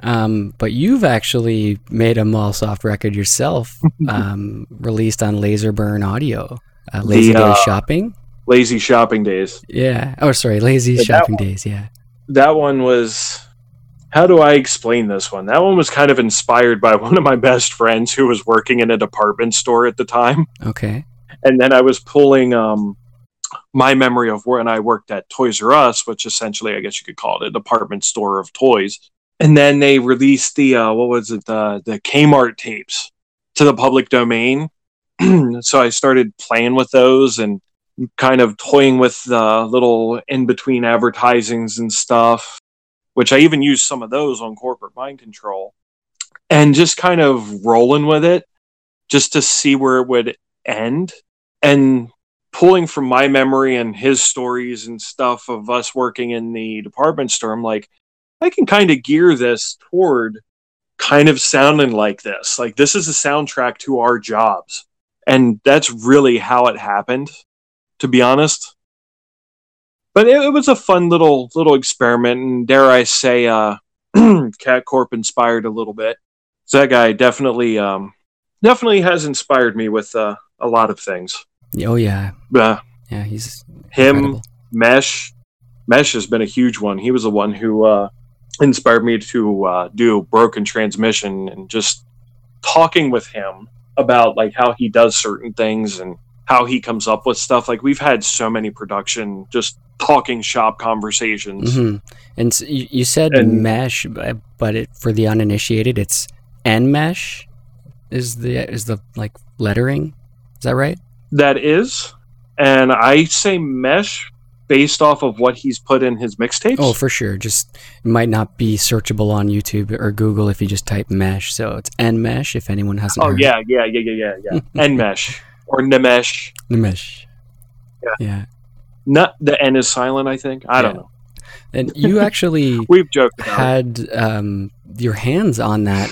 Um, but you've actually made a Mallsoft record yourself, um, released on Laserburn Audio. Uh, Lazy the, Day uh, Shopping? Lazy Shopping Days. Yeah. Oh, sorry, Lazy but Shopping one, Days, yeah. That one was... How do I explain this one? That one was kind of inspired by one of my best friends who was working in a department store at the time. Okay. And then I was pulling um, my memory of when I worked at Toys R Us, which essentially, I guess you could call it a department store of toys. And then they released the, uh, what was it, the, the Kmart tapes to the public domain. So I started playing with those and kind of toying with the little in-between advertisings and stuff, which I even used some of those on Corporate Mind Control, and just kind of rolling with it just to see where it would end, and pulling from my memory and his stories and stuff of us working in the department store. I'm like, I can kind of gear this toward kind of sounding like this. Like, this is a soundtrack to our jobs. And that's really how it happened, to be honest. But it, it was a fun little little experiment, and dare I say, uh, Cat Corp inspired a little bit. So that guy definitely um, definitely has inspired me with uh, a lot of things. Oh yeah, uh, yeah, he's him. Incredible. Mesh, Mesh has been a huge one. He was the one who uh, inspired me to uh, do Broken Transmission, and just talking with him about like how he does certain things and how he comes up with stuff. Like, we've had so many production just talking shop conversations. Mm-hmm. And so you, you said and, Mesh, but it, for the uninitiated, it's Nmesh is the is the like lettering. Is that right? That is, and I say Mesh based off of what he's put in his mixtapes. Oh, for sure. Just it might not be searchable on YouTube or Google if you just type Mesh. So it's Nmesh. If anyone hasn't. Oh heard. yeah, yeah, yeah, yeah, yeah, yeah. Nmesh. Or Nmesh. Nmesh. Yeah. Yeah. Not the N is silent, I think. I yeah. don't know. And you actually We've joked about had um, your hands on that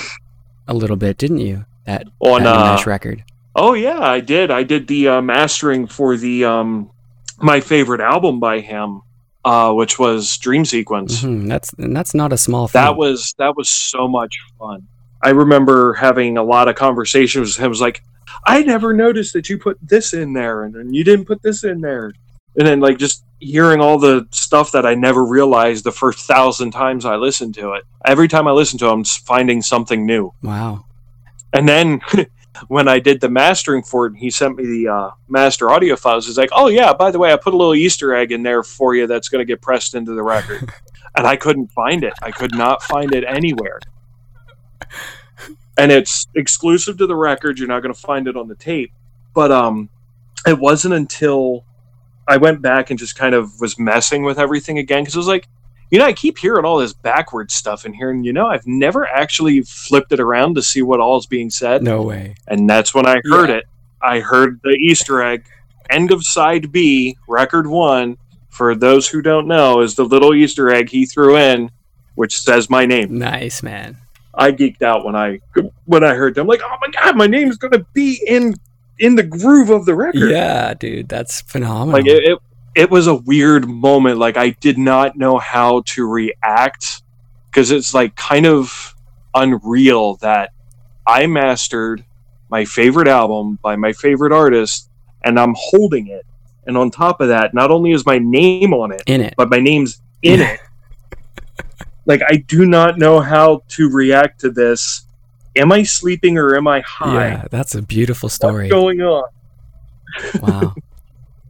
a little bit, didn't you? That, on, that Nmesh uh, record. Oh, yeah, I did. I did the uh, mastering for the um, my favorite album by him, uh, which was Dream Sequence. Mm-hmm. That's and that's not a small thing. That was, that was so much fun. I remember having a lot of conversations with him. It was like, I never noticed that you put this in there, and, and you didn't put this in there. And then, like, just hearing all the stuff that I never realized the first thousand times I listened to it. Every time I listen to it, I'm finding something new. Wow. And then when I did the mastering for it, he sent me the uh, master audio files. He's like, oh, yeah, by the way, I put a little Easter egg in there for you that's going to get pressed into the record. And I couldn't find it. I could not find it anywhere. And it's exclusive to the record. You're not going to find it on the tape. But um, it wasn't until I went back and just kind of was messing with everything again, because it was like, you know, I keep hearing all this backwards stuff in here, and, you know, I've never actually flipped it around to see what all is being said. No way. And that's when I heard yeah. it. I heard the Easter egg. End of side B, record one, for those who don't know, is the little Easter egg he threw in, which says my name. Nice, man. I geeked out when I when I heard them. Like, oh my God, my name's going to be in in the groove of the record. Yeah, dude, that's phenomenal. Like, it, it, it was a weird moment. Like, I did not know how to react, because it's, like, kind of unreal that I mastered my favorite album by my favorite artist, and I'm holding it. And on top of that, not only is my name on it, in it. but my name's in yeah. it. Like, I do not know how to react to this. Am I sleeping or am I high? Yeah, that's a beautiful story. What's going on? Wow.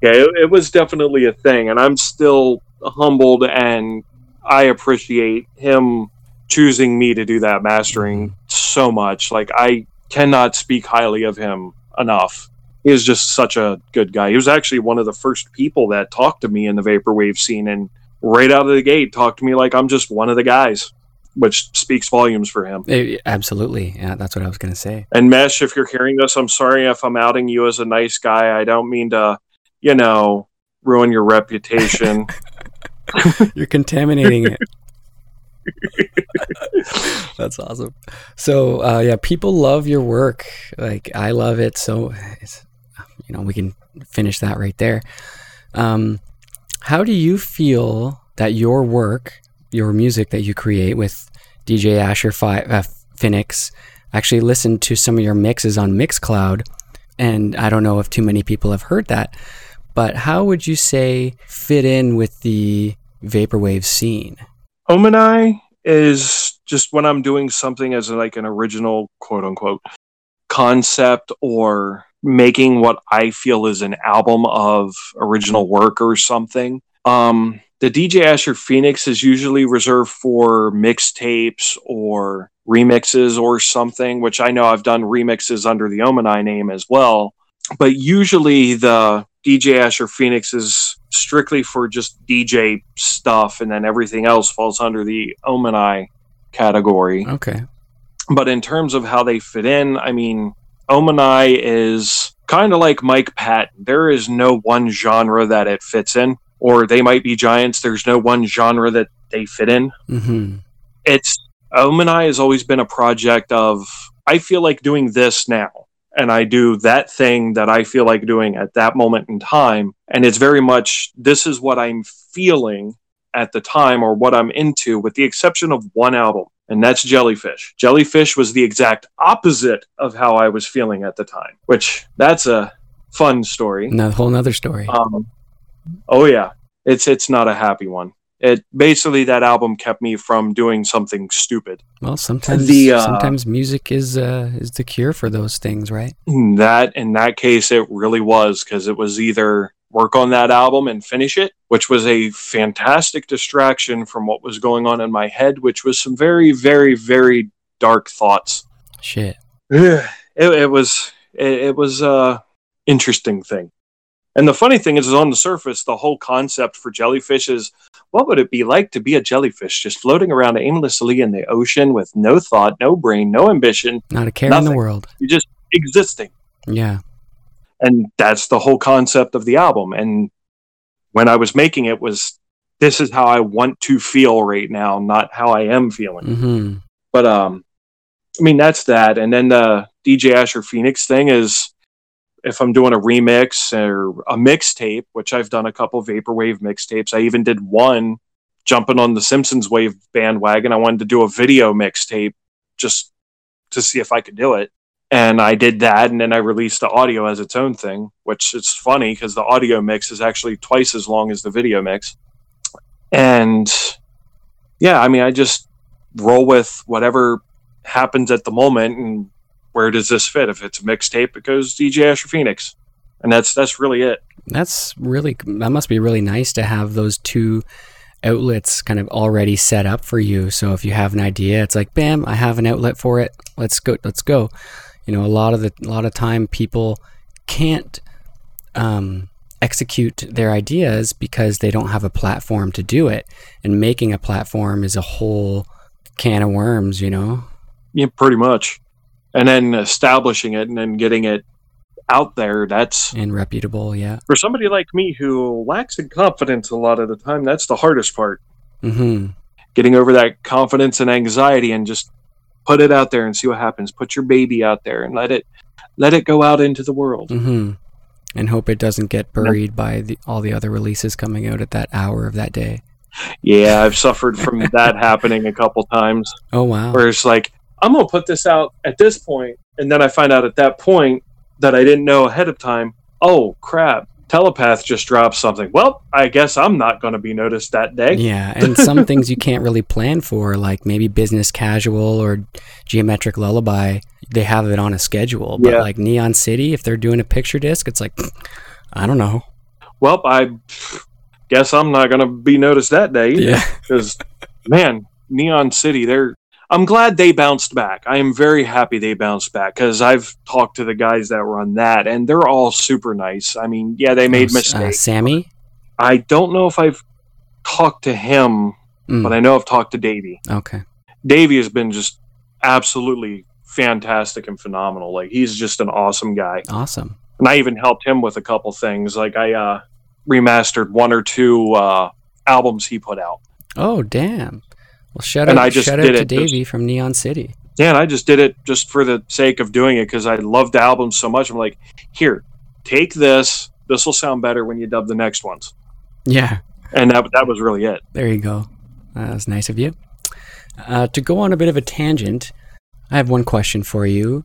Yeah, it, it was definitely a thing. And I'm still humbled, and I appreciate him choosing me to do that mastering mm-hmm. so much. Like, I cannot speak highly of him enough. He was just such a good guy. He was actually one of the first people that talked to me in the vaporwave scene, and right out of the gate talked to me like I'm just one of the guys, which speaks volumes for him. It, absolutely. Yeah, that's what I was going to say. And Mesh, if you're hearing this, I'm sorry if I'm outing you as a nice guy. I don't mean to, you know, ruin your reputation. You're contaminating it. That's awesome. So uh yeah, people love your work. Like, I love it. So it's, you know, we can finish that right there. Um how do you feel that your work, your music that you create with D J Asher Fi- uh, Phoenix? Actually listened to some of your mixes on Mixcloud, and I don't know if too many people have heard that, but how would you say fit in with the vaporwave scene? Omni is just when I'm doing something as like an original, quote unquote, concept, or making what I feel is an album of original work or something. Um, the D J Asher Phoenix is usually reserved for mixtapes or remixes or something, which I know I've done remixes under the Omni name as well. But usually the D J Asher Phoenix is strictly for just D J stuff, and then everything else falls under the Omni category. Okay. But in terms of how they fit in, I mean, Omni is kind of like Mike Patton. There is no one genre that it fits in, or They Might Be Giants. There's no one genre that they fit in. Mm-hmm. It's Omni has always been a project of, I feel like doing this now, and I do that thing that I feel like doing at that moment in time. And it's very much, this is what I'm feeling at the time or what I'm into, with the exception of one album, and that's Jellyfish. Jellyfish was the exact opposite of how I was feeling at the time, which that's a fun story. No, whole nother story. Um, oh, yeah. It's, it's not a happy one. It basically, that album kept me from doing something stupid. Well, sometimes the, uh, sometimes music is uh, is the cure for those things, right? That in that case, it really was, because it was either work on that album and finish it, which was a fantastic distraction from what was going on in my head, which was some very, very, very dark thoughts. Shit. It, it was it, it was a interesting thing. And the funny thing is, is, on the surface, the whole concept for Jellyfish is, what would it be like to be a jellyfish just floating around aimlessly in the ocean with no thought, no brain, no ambition? Not a care nothing. In the world. You're just existing. Yeah. And that's the whole concept of the album. And when I was making it, was, this is how I want to feel right now, not how I am feeling. Mm-hmm. But, um, I mean, that's that. And then the D J Asher Phoenix thing is, if I'm doing a remix or a mixtape, which I've done a couple vaporwave mixtapes, I even did one jumping on the Simpsons wave bandwagon. I wanted to do a video mixtape just to see if I could do it. And I did that, and then I released the audio as its own thing, which is funny because the audio mix is actually twice as long as the video mix. And yeah, I mean, I just roll with whatever happens at the moment, and where does this fit? If it's a mixtape, it goes D J Asher Phoenix. And that's that's really it. That's really, that must be really nice to have those two outlets kind of already set up for you. So if you have an idea, it's like, bam, I have an outlet for it. Let's go. Let's go. You know, a lot of the, a lot of time people can't um, execute their ideas because they don't have a platform to do it. And making a platform is a whole can of worms, you know? Yeah, pretty much. And then establishing it and then getting it out there, that's... And reputable, yeah. For somebody like me who lacks in confidence a lot of the time, that's the hardest part. Mm-hmm. Getting over that confidence and anxiety and just put it out there and see what happens. Put your baby out there and let it let it go out into the world. Mm-hmm. And hope it doesn't get buried no. by the, all the other releases coming out at that hour of that day. Yeah, I've suffered from that happening a couple times. Oh, wow. Where it's like, I'm going to put this out at this point, and then I find out at that point that I didn't know ahead of time, oh, crap, Telepath just dropped something. Well, I guess I'm not going to be noticed that day. Yeah, and some things you can't really plan for, like maybe Business Casual or Geometric Lullaby, they have it on a schedule. But yeah. like Neon City, if they're doing a picture disc, it's like, I don't know. Well, I guess I'm not going to be noticed that day either. Yeah. Because, man, Neon City, they're... I'm glad they bounced back. I am very happy they bounced back because I've talked to the guys that run that, and they're all super nice. I mean, yeah, they made uh, mistakes. Sammy? I don't know if I've talked to him, mm. but I know I've talked to Davey. Okay. Davey has been just absolutely fantastic and phenomenal. Like, he's just an awesome guy. Awesome. And I even helped him with a couple things. Like, I uh, remastered one or two uh, albums he put out. Oh, damn. Well, shout and out, I just shout did out to Davey just, from Neon City. Yeah, and I just did it just for the sake of doing it because I loved the album so much. I'm like, here, take this. This will sound better when you dub the next ones. Yeah. And that that was really it. There you go. That was nice of you. Uh, to go on a bit of a tangent, I have one question for you.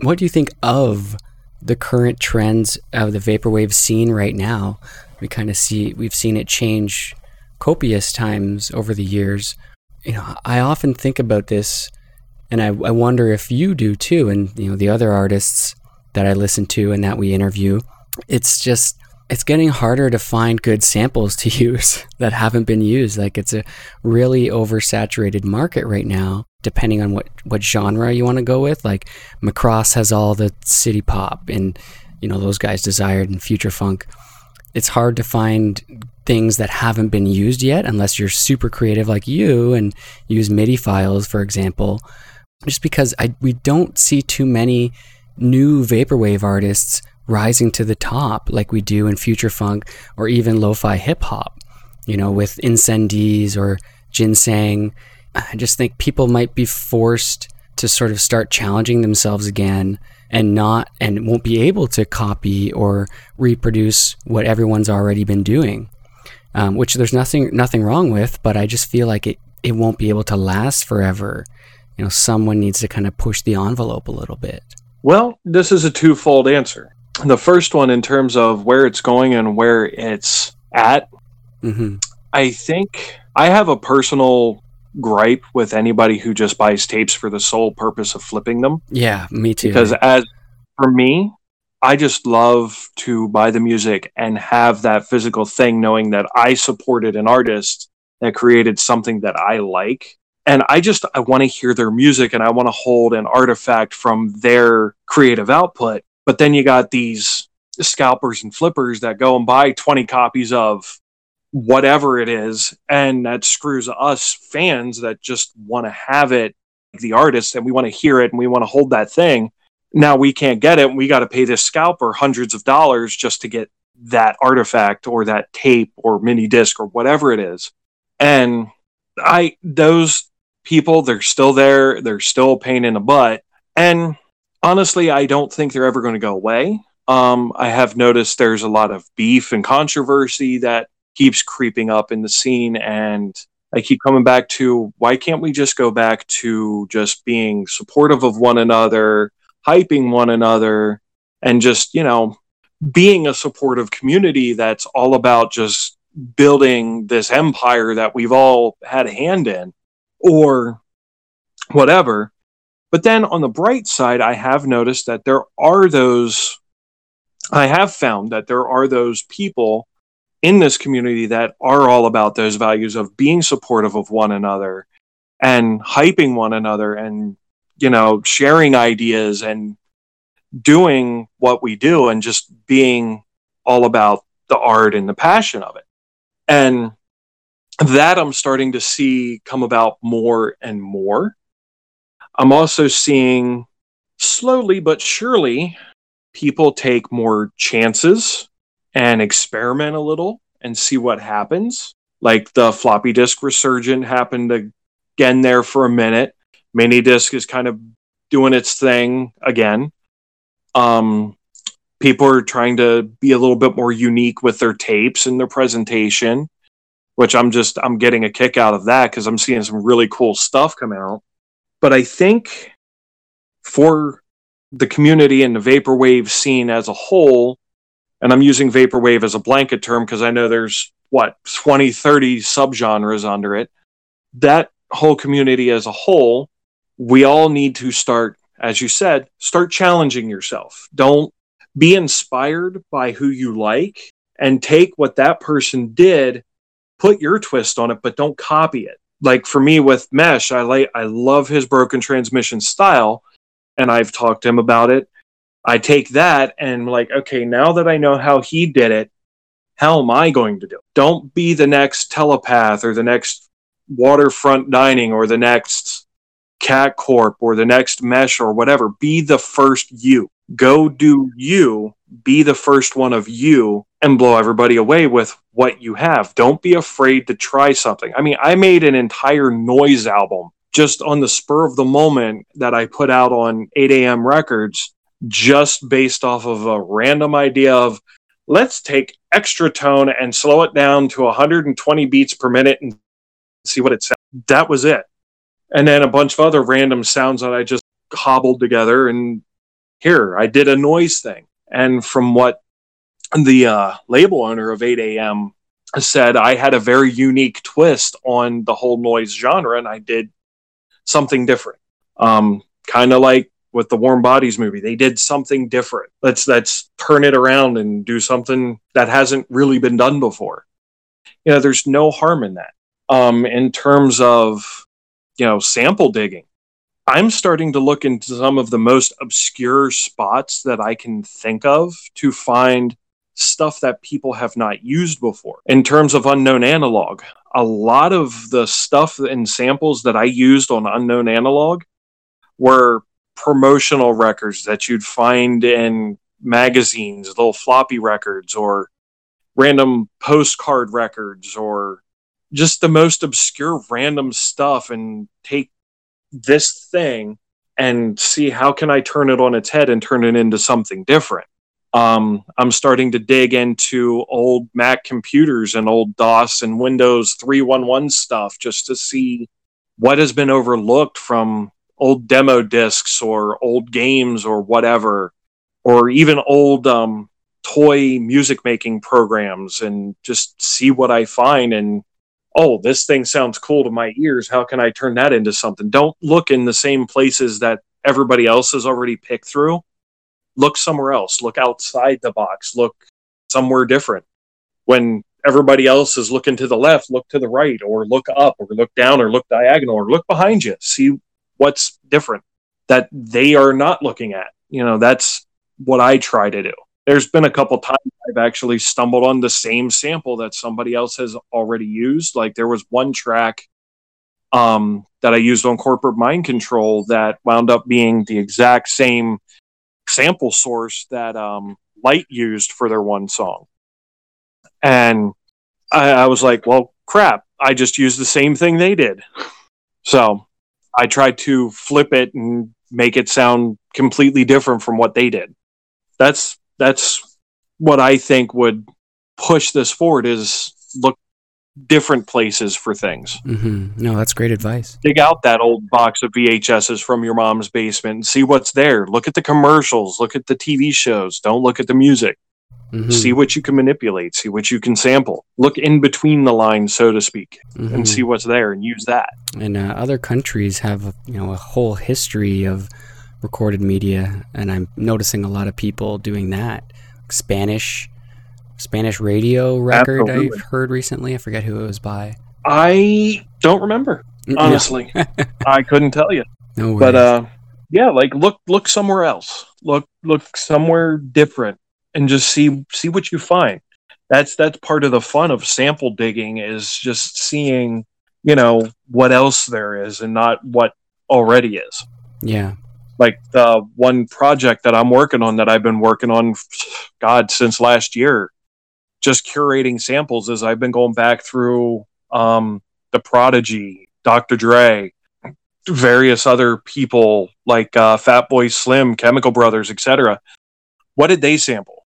What do you think of the current trends of the vaporwave scene right now? We kind of see, we've seen it change copious times over the years. You know, I often think about this, and I, I wonder if you do too, and, you know, the other artists that I listen to and that we interview. It's just, it's getting harder to find good samples to use that haven't been used. Like, it's a really oversaturated market right now, depending on what, what genre you want to go with. Like, Macross has all the city pop, and, you know, those guys Desired and Future Funk. It's hard to find things that haven't been used yet unless you're super creative like you and use MIDI files, for example, just because I, we don't see too many new vaporwave artists rising to the top like we do in future funk or even lo-fi hip-hop, you know, with Incendies or Ginseng. I just think people might be forced to sort of start challenging themselves again and not and won't be able to copy or reproduce what everyone's already been doing, um, which there's nothing nothing wrong with, but I just feel like it, it won't be able to last forever. You know, someone needs to kind of push the envelope a little bit. Well, this is a twofold answer. The first one in terms of where it's going and where it's at, mm-hmm. I think I have a personal gripe with anybody who just buys tapes for the sole purpose of flipping them. Yeah, me too. Because as for me, I just love to buy the music and have that physical thing, knowing that I supported an artist that created something that I like. And I just, I want to hear their music and I want to hold an artifact from their creative output. But then you got these scalpers and flippers that go and buy twenty copies of whatever it is, and that screws us fans that just want to have it, the artists, and we want to hear it and we want to hold that thing. Now we can't get it, and we got to pay this scalper hundreds of dollars just to get that artifact or that tape or mini disc or whatever it is. And I those people, they're still there, they're still a pain in the butt, and honestly I don't think they're ever going to go away. um I have noticed there's a lot of beef and controversy that keeps creeping up in the scene, and I keep coming back to, why can't we just go back to just being supportive of one another, hyping one another, and just, you know, being a supportive community that's all about just building this empire that we've all had a hand in or whatever. But then on the bright side, I have noticed that there are those, I have found that there are those people in this community that are all about those values of being supportive of one another and hyping one another and, you know, sharing ideas and doing what we do and just being all about the art and the passion of it. And that I'm starting to see come about more and more. I'm also seeing slowly but surely people take more chances and experiment a little and see what happens. Like the floppy disk resurgent happened again there for a minute. Mini disk is kind of doing its thing again. Um, people are trying to be a little bit more unique with their tapes and their presentation, which I'm just, I'm getting a kick out of that because I'm seeing some really cool stuff come out. But I think for the community and the vaporwave scene as a whole, and I'm using vaporwave as a blanket term because I know there's, what, twenty, thirty subgenres under it, that whole community as a whole, we all need to start, as you said, start challenging yourself. Don't be inspired by who you like and take what that person did, put your twist on it, but don't copy it. Like for me with Mesh, I like, I love his Broken Transmission style, and I've talked to him about it. I take that and like, okay, now that I know how he did it, how am I going to do it? Don't be the next Telepath or the next Waterfront Dining or the next Cat Corp or the next Mesh or whatever. Be the first you. Go do you. Be the first one of you and blow everybody away with what you have. Don't be afraid to try something. I mean, I made an entire noise album just on the spur of the moment that I put out on eight a.m. Records, just based off of a random idea of, let's take extra tone and slow it down to one hundred twenty beats per minute and see what it sounds. That was it. And then a bunch of other random sounds that I just hobbled together, and here, I did a noise thing. And from what the uh, label owner of eight a.m. said, I had a very unique twist on the whole noise genre, and I did something different. Um, kind of like with the Warm Bodies movie, they did something different. Let's let's turn it around and do something that hasn't really been done before. You know, there's no harm in that. Um, in terms of, you know, sample digging, I'm starting to look into some of the most obscure spots that I can think of to find stuff that people have not used before. In terms of Unknown Analog, a lot of the stuff and samples that I used on Unknown Analog were promotional records that you'd find in magazines, little floppy records or random postcard records or just the most obscure random stuff, and take this thing and see how can I turn it on its head and turn it into something different. Um, I'm starting to dig into old Mac computers and old DOS and Windows three eleven stuff just to see what has been overlooked from old demo discs or old games or whatever, or even old um, toy music making programs, and just see what I find and, oh, this thing sounds cool to my ears. How can I turn that into something? Don't look in the same places that everybody else has already picked through. Look somewhere else. Look outside the box. Look somewhere different. When everybody else is looking to the left, look to the right, or look up, or look down, or look diagonal, or look behind you. See what's different that they are not looking at. You know, that's what I try to do. There's been a couple times I've actually stumbled on the same sample that somebody else has already used. Like there was one track um, that I used on Corporate Mind Control that wound up being the exact same sample source that um, Light used for their one song. And I, I was like, well, crap, I just used the same thing they did. So I tried to flip it and make it sound completely different from what they did. That's That's what I think would push this forward, is look different places for things. Mm-hmm. No, that's great advice. Dig out that old box of V H S's from your mom's basement and see what's there. Look at the commercials. Look at the T V shows. Don't look at the music. Mm-hmm. See what you can manipulate. See what you can sample. Look in between the lines, so to speak, mm-hmm. and see what's there and use that. And uh, other countries have, you know, a whole history of recorded media, and I'm noticing a lot of people doing that. Spanish Spanish radio record. Absolutely. I've heard recently. I forget who it was by. I don't remember, honestly. No. I couldn't tell you. No worries. But uh, yeah, like look look somewhere else. Look look somewhere different and just see see what you find. that's that's part of the fun of sample digging, is just seeing, you know, what else there is and not what already is. Yeah. Like the one project that I'm working on that I've been working on, God, since last year, just curating samples, is I've been going back through um, The Prodigy, Doctor Dre, various other people like uh, Fatboy Slim, Chemical Brothers, et cetera. What did they sample?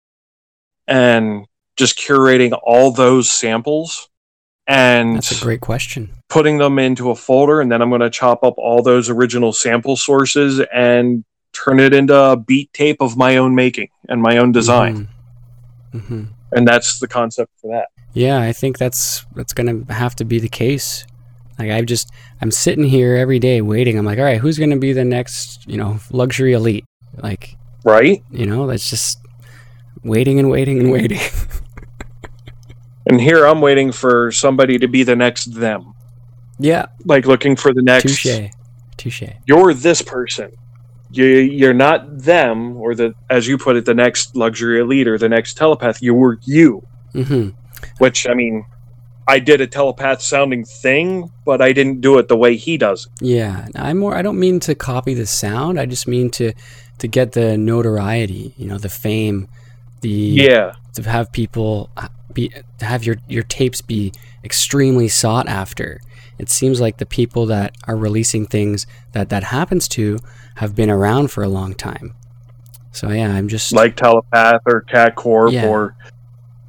And just curating all those samples. And that's a great question. Putting them into a folder, and then I'm going to chop up all those original sample sources and turn it into a beat tape of my own making and my own design. Mm-hmm. Mm-hmm. And that's the concept for that. Yeah, I think that's that's going to have to be the case. Like I've just I'm sitting here every day waiting. I'm like, all right, who's going to be the next, you know, luxury elite? Like, right? You know, that's just waiting and waiting and waiting. And here I'm waiting for somebody to be the next them. Yeah. Like looking for the next... Touché. Touché. You're this person. You, you're not them, or the, as you put it, the next luxury elite or the next telepath. You were you. Mm-hmm. Which, I mean, I did a telepath sounding thing, but I didn't do it the way he does. Yeah. I'm more, I don't mean to copy the sound. I just mean to, to get the notoriety, you know, the fame, the... Yeah. To have people... Be, to have your, your tapes be extremely sought after. It seems like the people that are releasing things that that happens to have been around for a long time. So yeah, I'm just... Like Telepath or Cat Corp, yeah. Or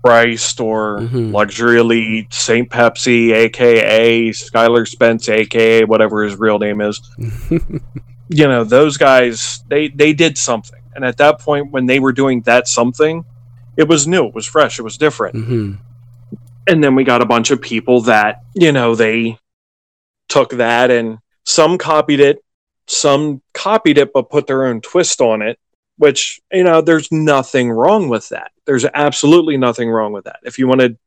Christ or mm-hmm. Luxury Elite, Saint Pepsi, a k a. Skylar Spence, a k a whatever his real name is. You know, those guys, they, they did something. And at that point, when they were doing that something... It was new, it was fresh, it was different. Mm-hmm. And then we got a bunch of people that, you know, they took that and some copied it, some copied it, but put their own twist on it, which, you know, there's nothing wrong with that. There's absolutely nothing wrong with that. If you want to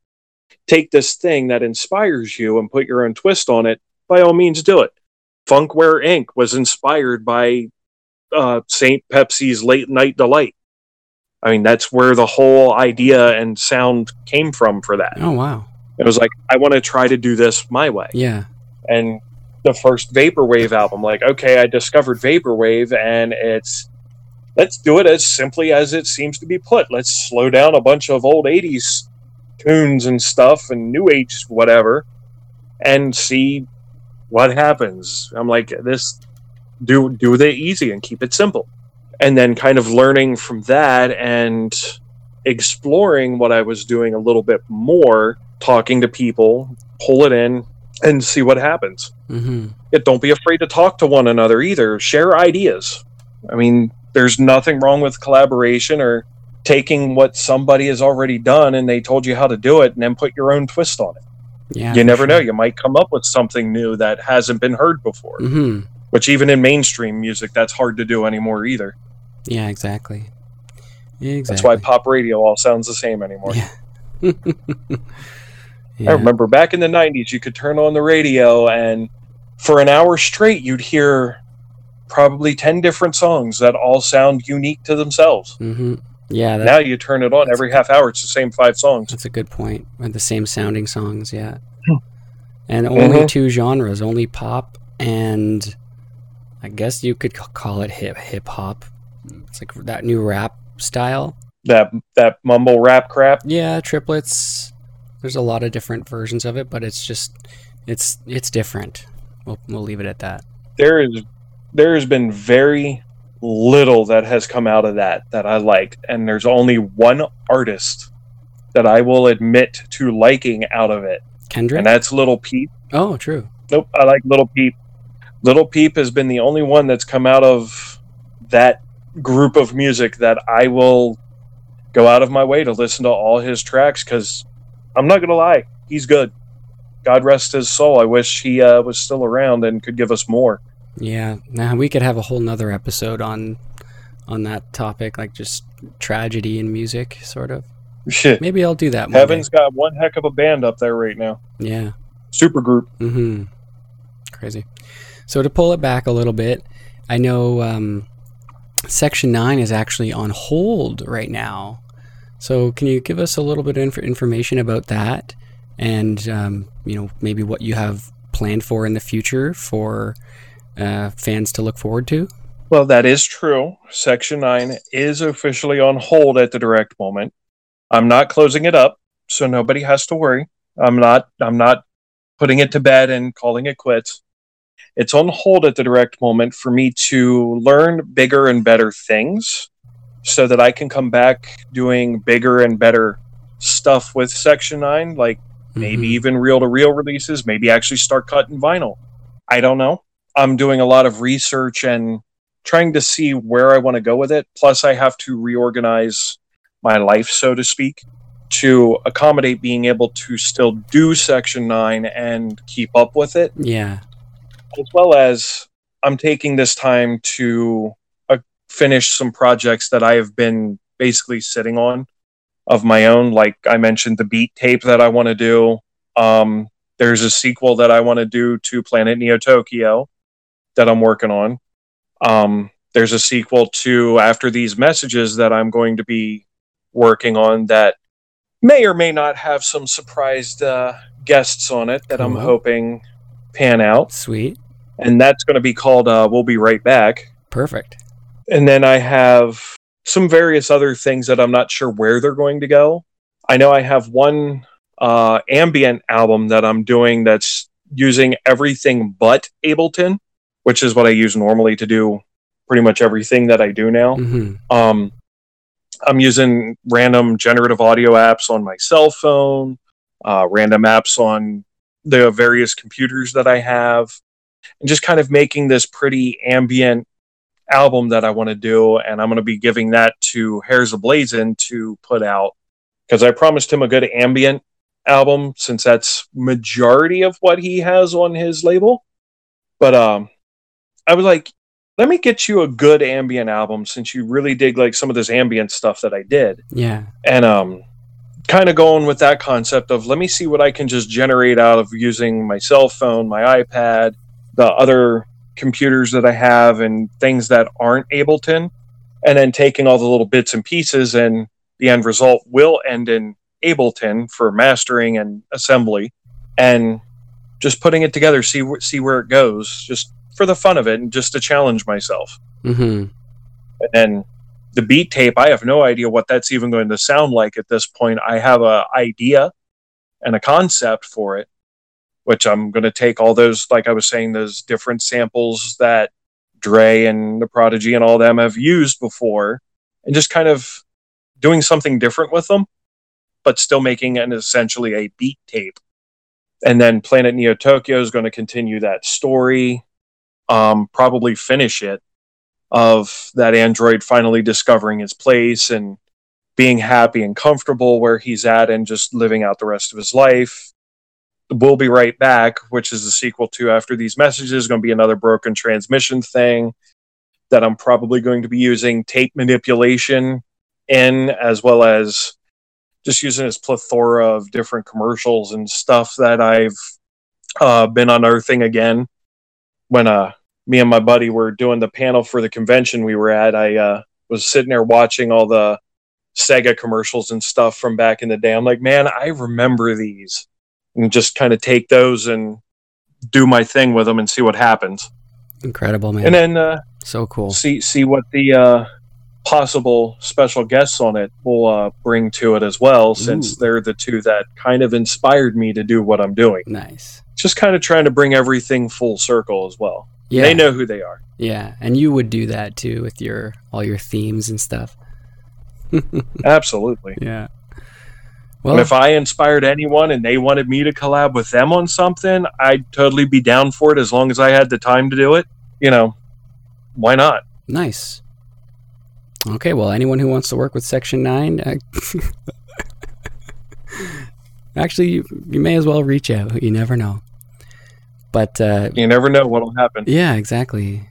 take this thing that inspires you and put your own twist on it, by all means, do it. Funkware Incorporated was inspired by uh, Saint Pepsi's Late Night Delight. I mean, that's where the whole idea and sound came from for that. Oh, wow. It was like, I want to try to do this my way. Yeah. And the first Vaporwave album, like, okay, I discovered Vaporwave, and it's, let's do it as simply as it seems to be put. Let's slow down a bunch of old eighties tunes and stuff and new age whatever and see what happens. I'm like, this, do, do it easy and keep it simple. And then kind of learning from that and exploring what I was doing a little bit more, talking to people, pull it in and see what happens. Mm-hmm. It, don't be afraid to talk to one another either. Share ideas. I mean, there's nothing wrong with collaboration or taking what somebody has already done and they told you how to do it and then put your own twist on it. Yeah, you never sure. know. You might come up with something new that hasn't been heard before, mm-hmm. which even in mainstream music, that's hard to do anymore either. Yeah, exactly. exactly. That's why pop radio all sounds the same anymore. Yeah. Yeah. I remember back in the nineties, you could turn on the radio and for an hour straight, you'd hear probably ten different songs that all sound unique to themselves. Mm-hmm. Yeah. That, now you turn it on every half hour, it's the same five songs. That's a good point. The same sounding songs, yeah. And only mm-hmm. two genres, only pop and I guess you could call it hip hip hop. It's like that new rap style. That that mumble rap crap. Yeah, triplets. There's a lot of different versions of it, but it's just it's it's different. We'll we'll leave it at that. There is there has been very little that has come out of that that I liked, and there's only one artist that I will admit to liking out of it. Kendrick? And that's Little Peep. Oh, true. Nope, I like Little Peep. Little Peep has been the only one that's come out of that group of music that I will go out of my way to listen to all his tracks, because I'm not going to lie, he's good. God rest his soul. I wish he uh, was still around and could give us more. Yeah, now nah, we could have a whole nother episode on on that topic, like just tragedy in music, sort of. Shit. Maybe I'll do that one Heaven's day. Got one heck of a band up there right now. Yeah. Super group. Mm-hmm. Crazy. So to pull it back a little bit, I know... Um, Section nine is actually on hold right now. So can you give us a little bit of inf- information about that and, um, you know, maybe what you have planned for in the future for uh, fans to look forward to? Well, that is true. Section nine is officially on hold at the direct moment. I'm not closing it up, so nobody has to worry. I'm not I'm not putting it to bed and calling it quits. It's on hold at the direct moment for me to learn bigger and better things so that I can come back doing bigger and better stuff with Section nine, like mm-hmm. maybe even reel-to-reel releases, maybe actually start cutting vinyl. I don't know. I'm doing a lot of research and trying to see where I want to go with it. Plus, I have to reorganize my life, so to speak, to accommodate being able to still do Section nine and keep up with it. Yeah. As well as I'm taking this time to uh, finish some projects that I have been basically sitting on of my own. Like I mentioned, the beat tape that I want to do. Um, there's a sequel that I want to do to Planet Neo Tokyo that I'm working on. Um, there's a sequel to After These Messages that I'm going to be working on that may or may not have some surprised uh, guests on it that I'm mm-hmm. hoping pan out. Sweet. And that's going to be called uh, We'll Be Right Back. Perfect. And then I have some various other things that I'm not sure where they're going to go. I know I have one uh, ambient album that I'm doing that's using everything but Ableton, which is what I use normally to do pretty much everything that I do now. Mm-hmm. Um, I'm using random generative audio apps on my cell phone, uh, random apps on the various computers that I have, and just kind of making this pretty ambient album that I want to do. And I'm going to be giving that to Hairs Ablaze to put out because I promised him a good ambient album since that's majority of what he has on his label. But, um, I was like, let me get you a good ambient album since you really dig like some of this ambient stuff that I did. Yeah. And um, kind of going with that concept of let me see what I can just generate out of using my cell phone, my iPad, the other computers that I have and things that aren't Ableton. And then taking all the little bits and pieces and the end result will end in Ableton for mastering and assembly and just putting it together, see, see where it goes. Just for the fun of it and just to challenge myself. Mm-hmm. And the beat tape, I have no idea what that's even going to sound like at this point. I have an idea and a concept for it, which I'm going to take all those, like I was saying, those different samples that Dre and the Prodigy and all them have used before and just kind of doing something different with them, but still making an essentially a beat tape. And then Planet Neo Tokyo is going to continue that story. Um, probably finish it of that android finally discovering his place and being happy and comfortable where he's at and just living out the rest of his life. We'll Be Right Back, which is the sequel to After These Messages, going to be another Broken Transmission thing that I'm probably going to be using tape manipulation in, as well as just using this plethora of different commercials and stuff that I've uh, been unearthing again. When uh, me and my buddy were doing the panel for the convention we were at, I uh, was sitting there watching all the Sega commercials and stuff from back in the day. I'm like, man, I remember these. And just kind of take those and do my thing with them and see what happens. Incredible, man. And then uh, so cool. see see what the uh, possible special guests on it will uh, bring to it as well, since Ooh. They're the two that kind of inspired me to do what I'm doing. Nice. Just kind of trying to bring everything full circle as well. Yeah. They know who they are. Yeah, and you would do that too with your all your themes and stuff. Absolutely. Yeah. Well, and if I inspired anyone and they wanted me to collab with them on something, I'd totally be down for it as long as I had the time to do it. You know, why not? Nice. Okay, well, anyone who wants to work with Section nine, I... actually, you, you may as well reach out. You never know. But uh, you never know what'll happen. Yeah, exactly.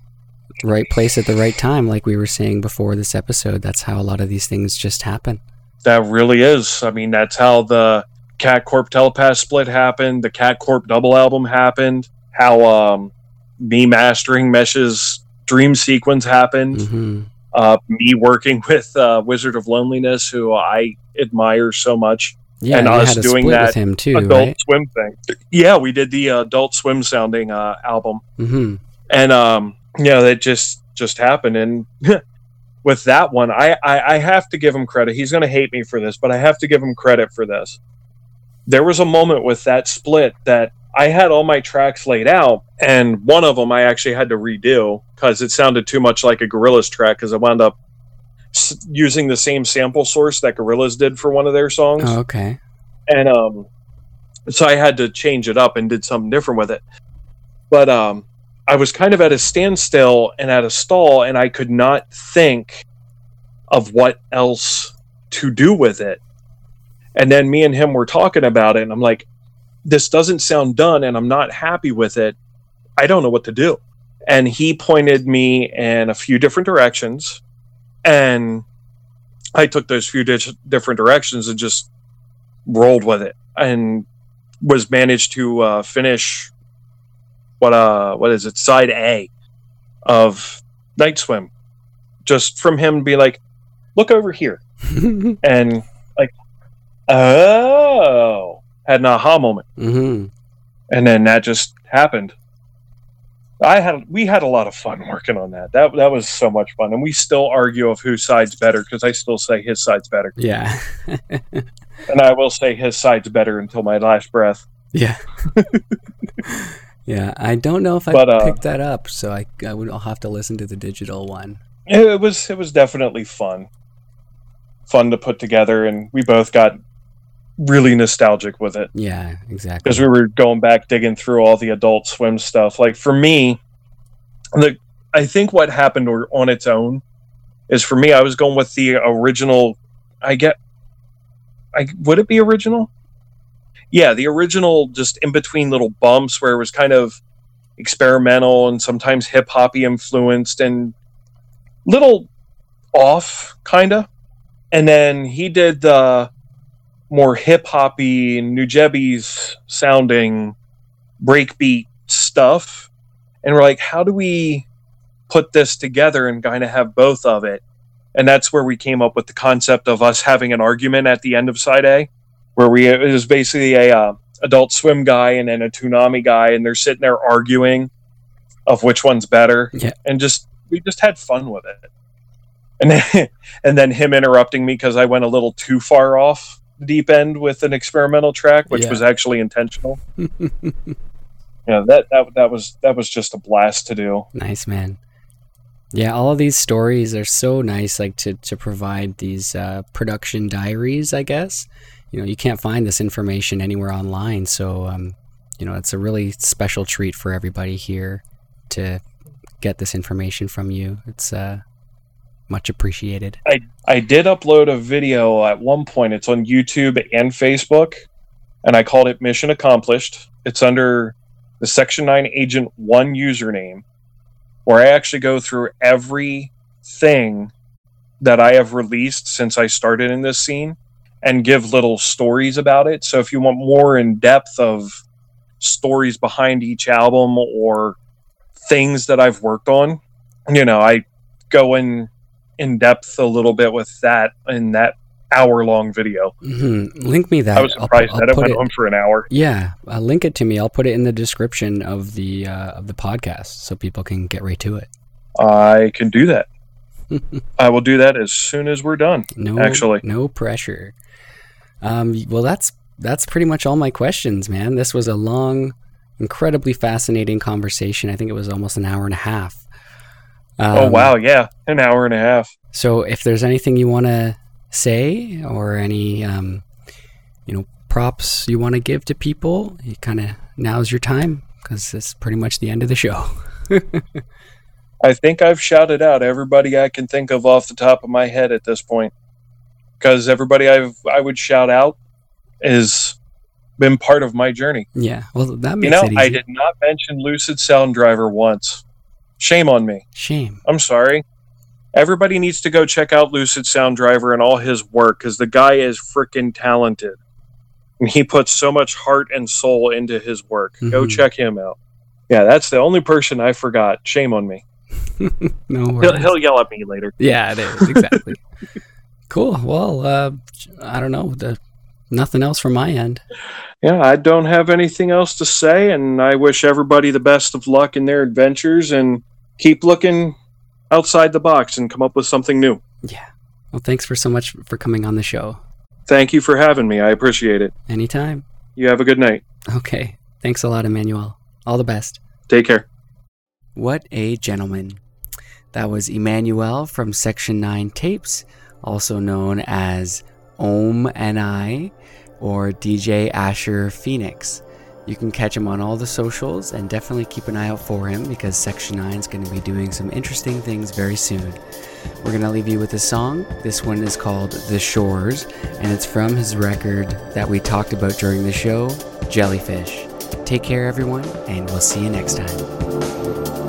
Right place at the right time, like we were saying before this episode. That's how a lot of these things just happen. That really is. I mean, that's how the Cat Corp Telepath split happened. The Cat Corp double album happened. How um, me mastering Mesh's Dream Sequence happened. Mm-hmm. uh, me working with uh, Wizard of Loneliness, who I admire so much. Yeah, and us doing that him too, Adult right? Swim thing. Yeah, we did the uh, Adult Swim sounding uh, album. Mm-hmm. And, um, you know, that just, just happened. And with that one, I, I, I have to give him credit. He's going to hate me for this, but I have to give him credit for this. There was a moment with that split that I had all my tracks laid out, and one of them I actually had to redo because it sounded too much like a Gorillaz track, because I wound up using the same sample source that Gorillaz did for one of their songs. Oh, okay. And um, so I had to change it up and did something different with it. But um, I was kind of at a standstill and at a stall, and I could not think of what else to do with it. And then me and him were talking about it, and I'm like, this doesn't sound done, and I'm not happy with it. I don't know what to do. And he pointed me in a few different directions, and I took those few di- different directions and just rolled with it, and was managed to uh, finish what uh what is it side A of Night Swim, just from him be like, look over here, and like, oh, had an aha moment, mm-hmm. and then that just happened. I had we had a lot of fun working on that. That that was so much fun, and we still argue of whose side's better, because I still say his side's better. Yeah, and I will say his side's better until my last breath. Yeah, yeah. I don't know if I but, uh, picked that up, so I I would I'll have to listen to the digital one. It was it was definitely fun, fun to put together, and we both got really nostalgic with it. Yeah, exactly. Because we were going back, digging through all the Adult Swim stuff. Like, for me, the I think what happened on its own is, for me, I was going with the original. I get, I would it be original? Yeah, the original, just in between little bumps where it was kind of experimental and sometimes hip hoppy influenced and little off, kinda. And then he did the. Uh, more hip-hoppy, Nujebi's sounding breakbeat stuff. And we're like, how do we put this together and kind of have both of it? And that's where we came up with the concept of us having an argument at the end of Side A, where we it was basically a uh, Adult Swim guy and then a Toonami guy, and they're sitting there arguing of which one's better. Yeah. And just we just had fun with it. And then, and then him interrupting me because I went a little too far off deep end with an experimental track, which yeah. was actually intentional. yeah, that, that that was that was just a blast to do. Nice, man. Yeah, all of these stories are so nice, like to to provide these uh, production diaries, I guess. You know, you can't find this information anywhere online, so um, you know, it's a really special treat for everybody here to get this information from you. It's uh much appreciated. I, I did upload a video at one point. It's on YouTube and Facebook, and I called it Mission Accomplished. It's under the Section nine Agent one username, where I actually go through everything that I have released since I started in this scene and give little stories about it. So if you want more in depth of stories behind each album or things that I've worked on, you know, I go in in depth a little bit with that in that hour long video. Mm-hmm. Link me that. I was surprised I'll, that I'll it went it, on for an hour. Yeah. Uh, link it to me. I'll put it in the description of the, uh, of the podcast so people can get right to it. I can do that. I will do that as soon as we're done. No, actually, no pressure. Um, well, that's, that's pretty much all my questions, man. This was a long, incredibly fascinating conversation. I think it was almost an hour and a half. Um, oh, wow. Yeah. An hour and a half. So if there's anything you want to say or any, um, you know, props you want to give to people, you kind of now's your time because it's pretty much the end of the show. I think I've shouted out everybody I can think of off the top of my head at this point, because everybody I've, I would shout out is been part of my journey. Yeah. Well, that makes it easy. You know, I did not mention Lucid Sound Driver once. Shame on me. Shame. I'm sorry. Everybody needs to go check out Lucid Sound Driver and all his work, because the guy is freaking talented. And he puts so much heart and soul into his work. Mm-hmm. Go check him out. Yeah, that's the only person I forgot. Shame on me. No worries. He'll, he'll yell at me later. Yeah, it is. Exactly. Cool. Well, uh, I don't know. The, nothing else from my end. Yeah, I don't have anything else to say, and I wish everybody the best of luck in their adventures, and keep looking outside the box and come up with something new. Yeah. Well, thanks for so much for coming on the show. Thank you for having me. I appreciate it. Anytime. You have a good night. Okay. Thanks a lot, Emmanuel. All the best. Take care. What a gentleman. That was Emmanuel from Section nine Tapes, also known as Om and I, or D J Asher Phoenix. You can catch him on all the socials, and definitely keep an eye out for him, because Section nine is going to be doing some interesting things very soon. We're going to leave you with a song. This one is called The Shores, and it's from his record that we talked about during the show, Jellyfish. Take care, everyone, and we'll see you next time.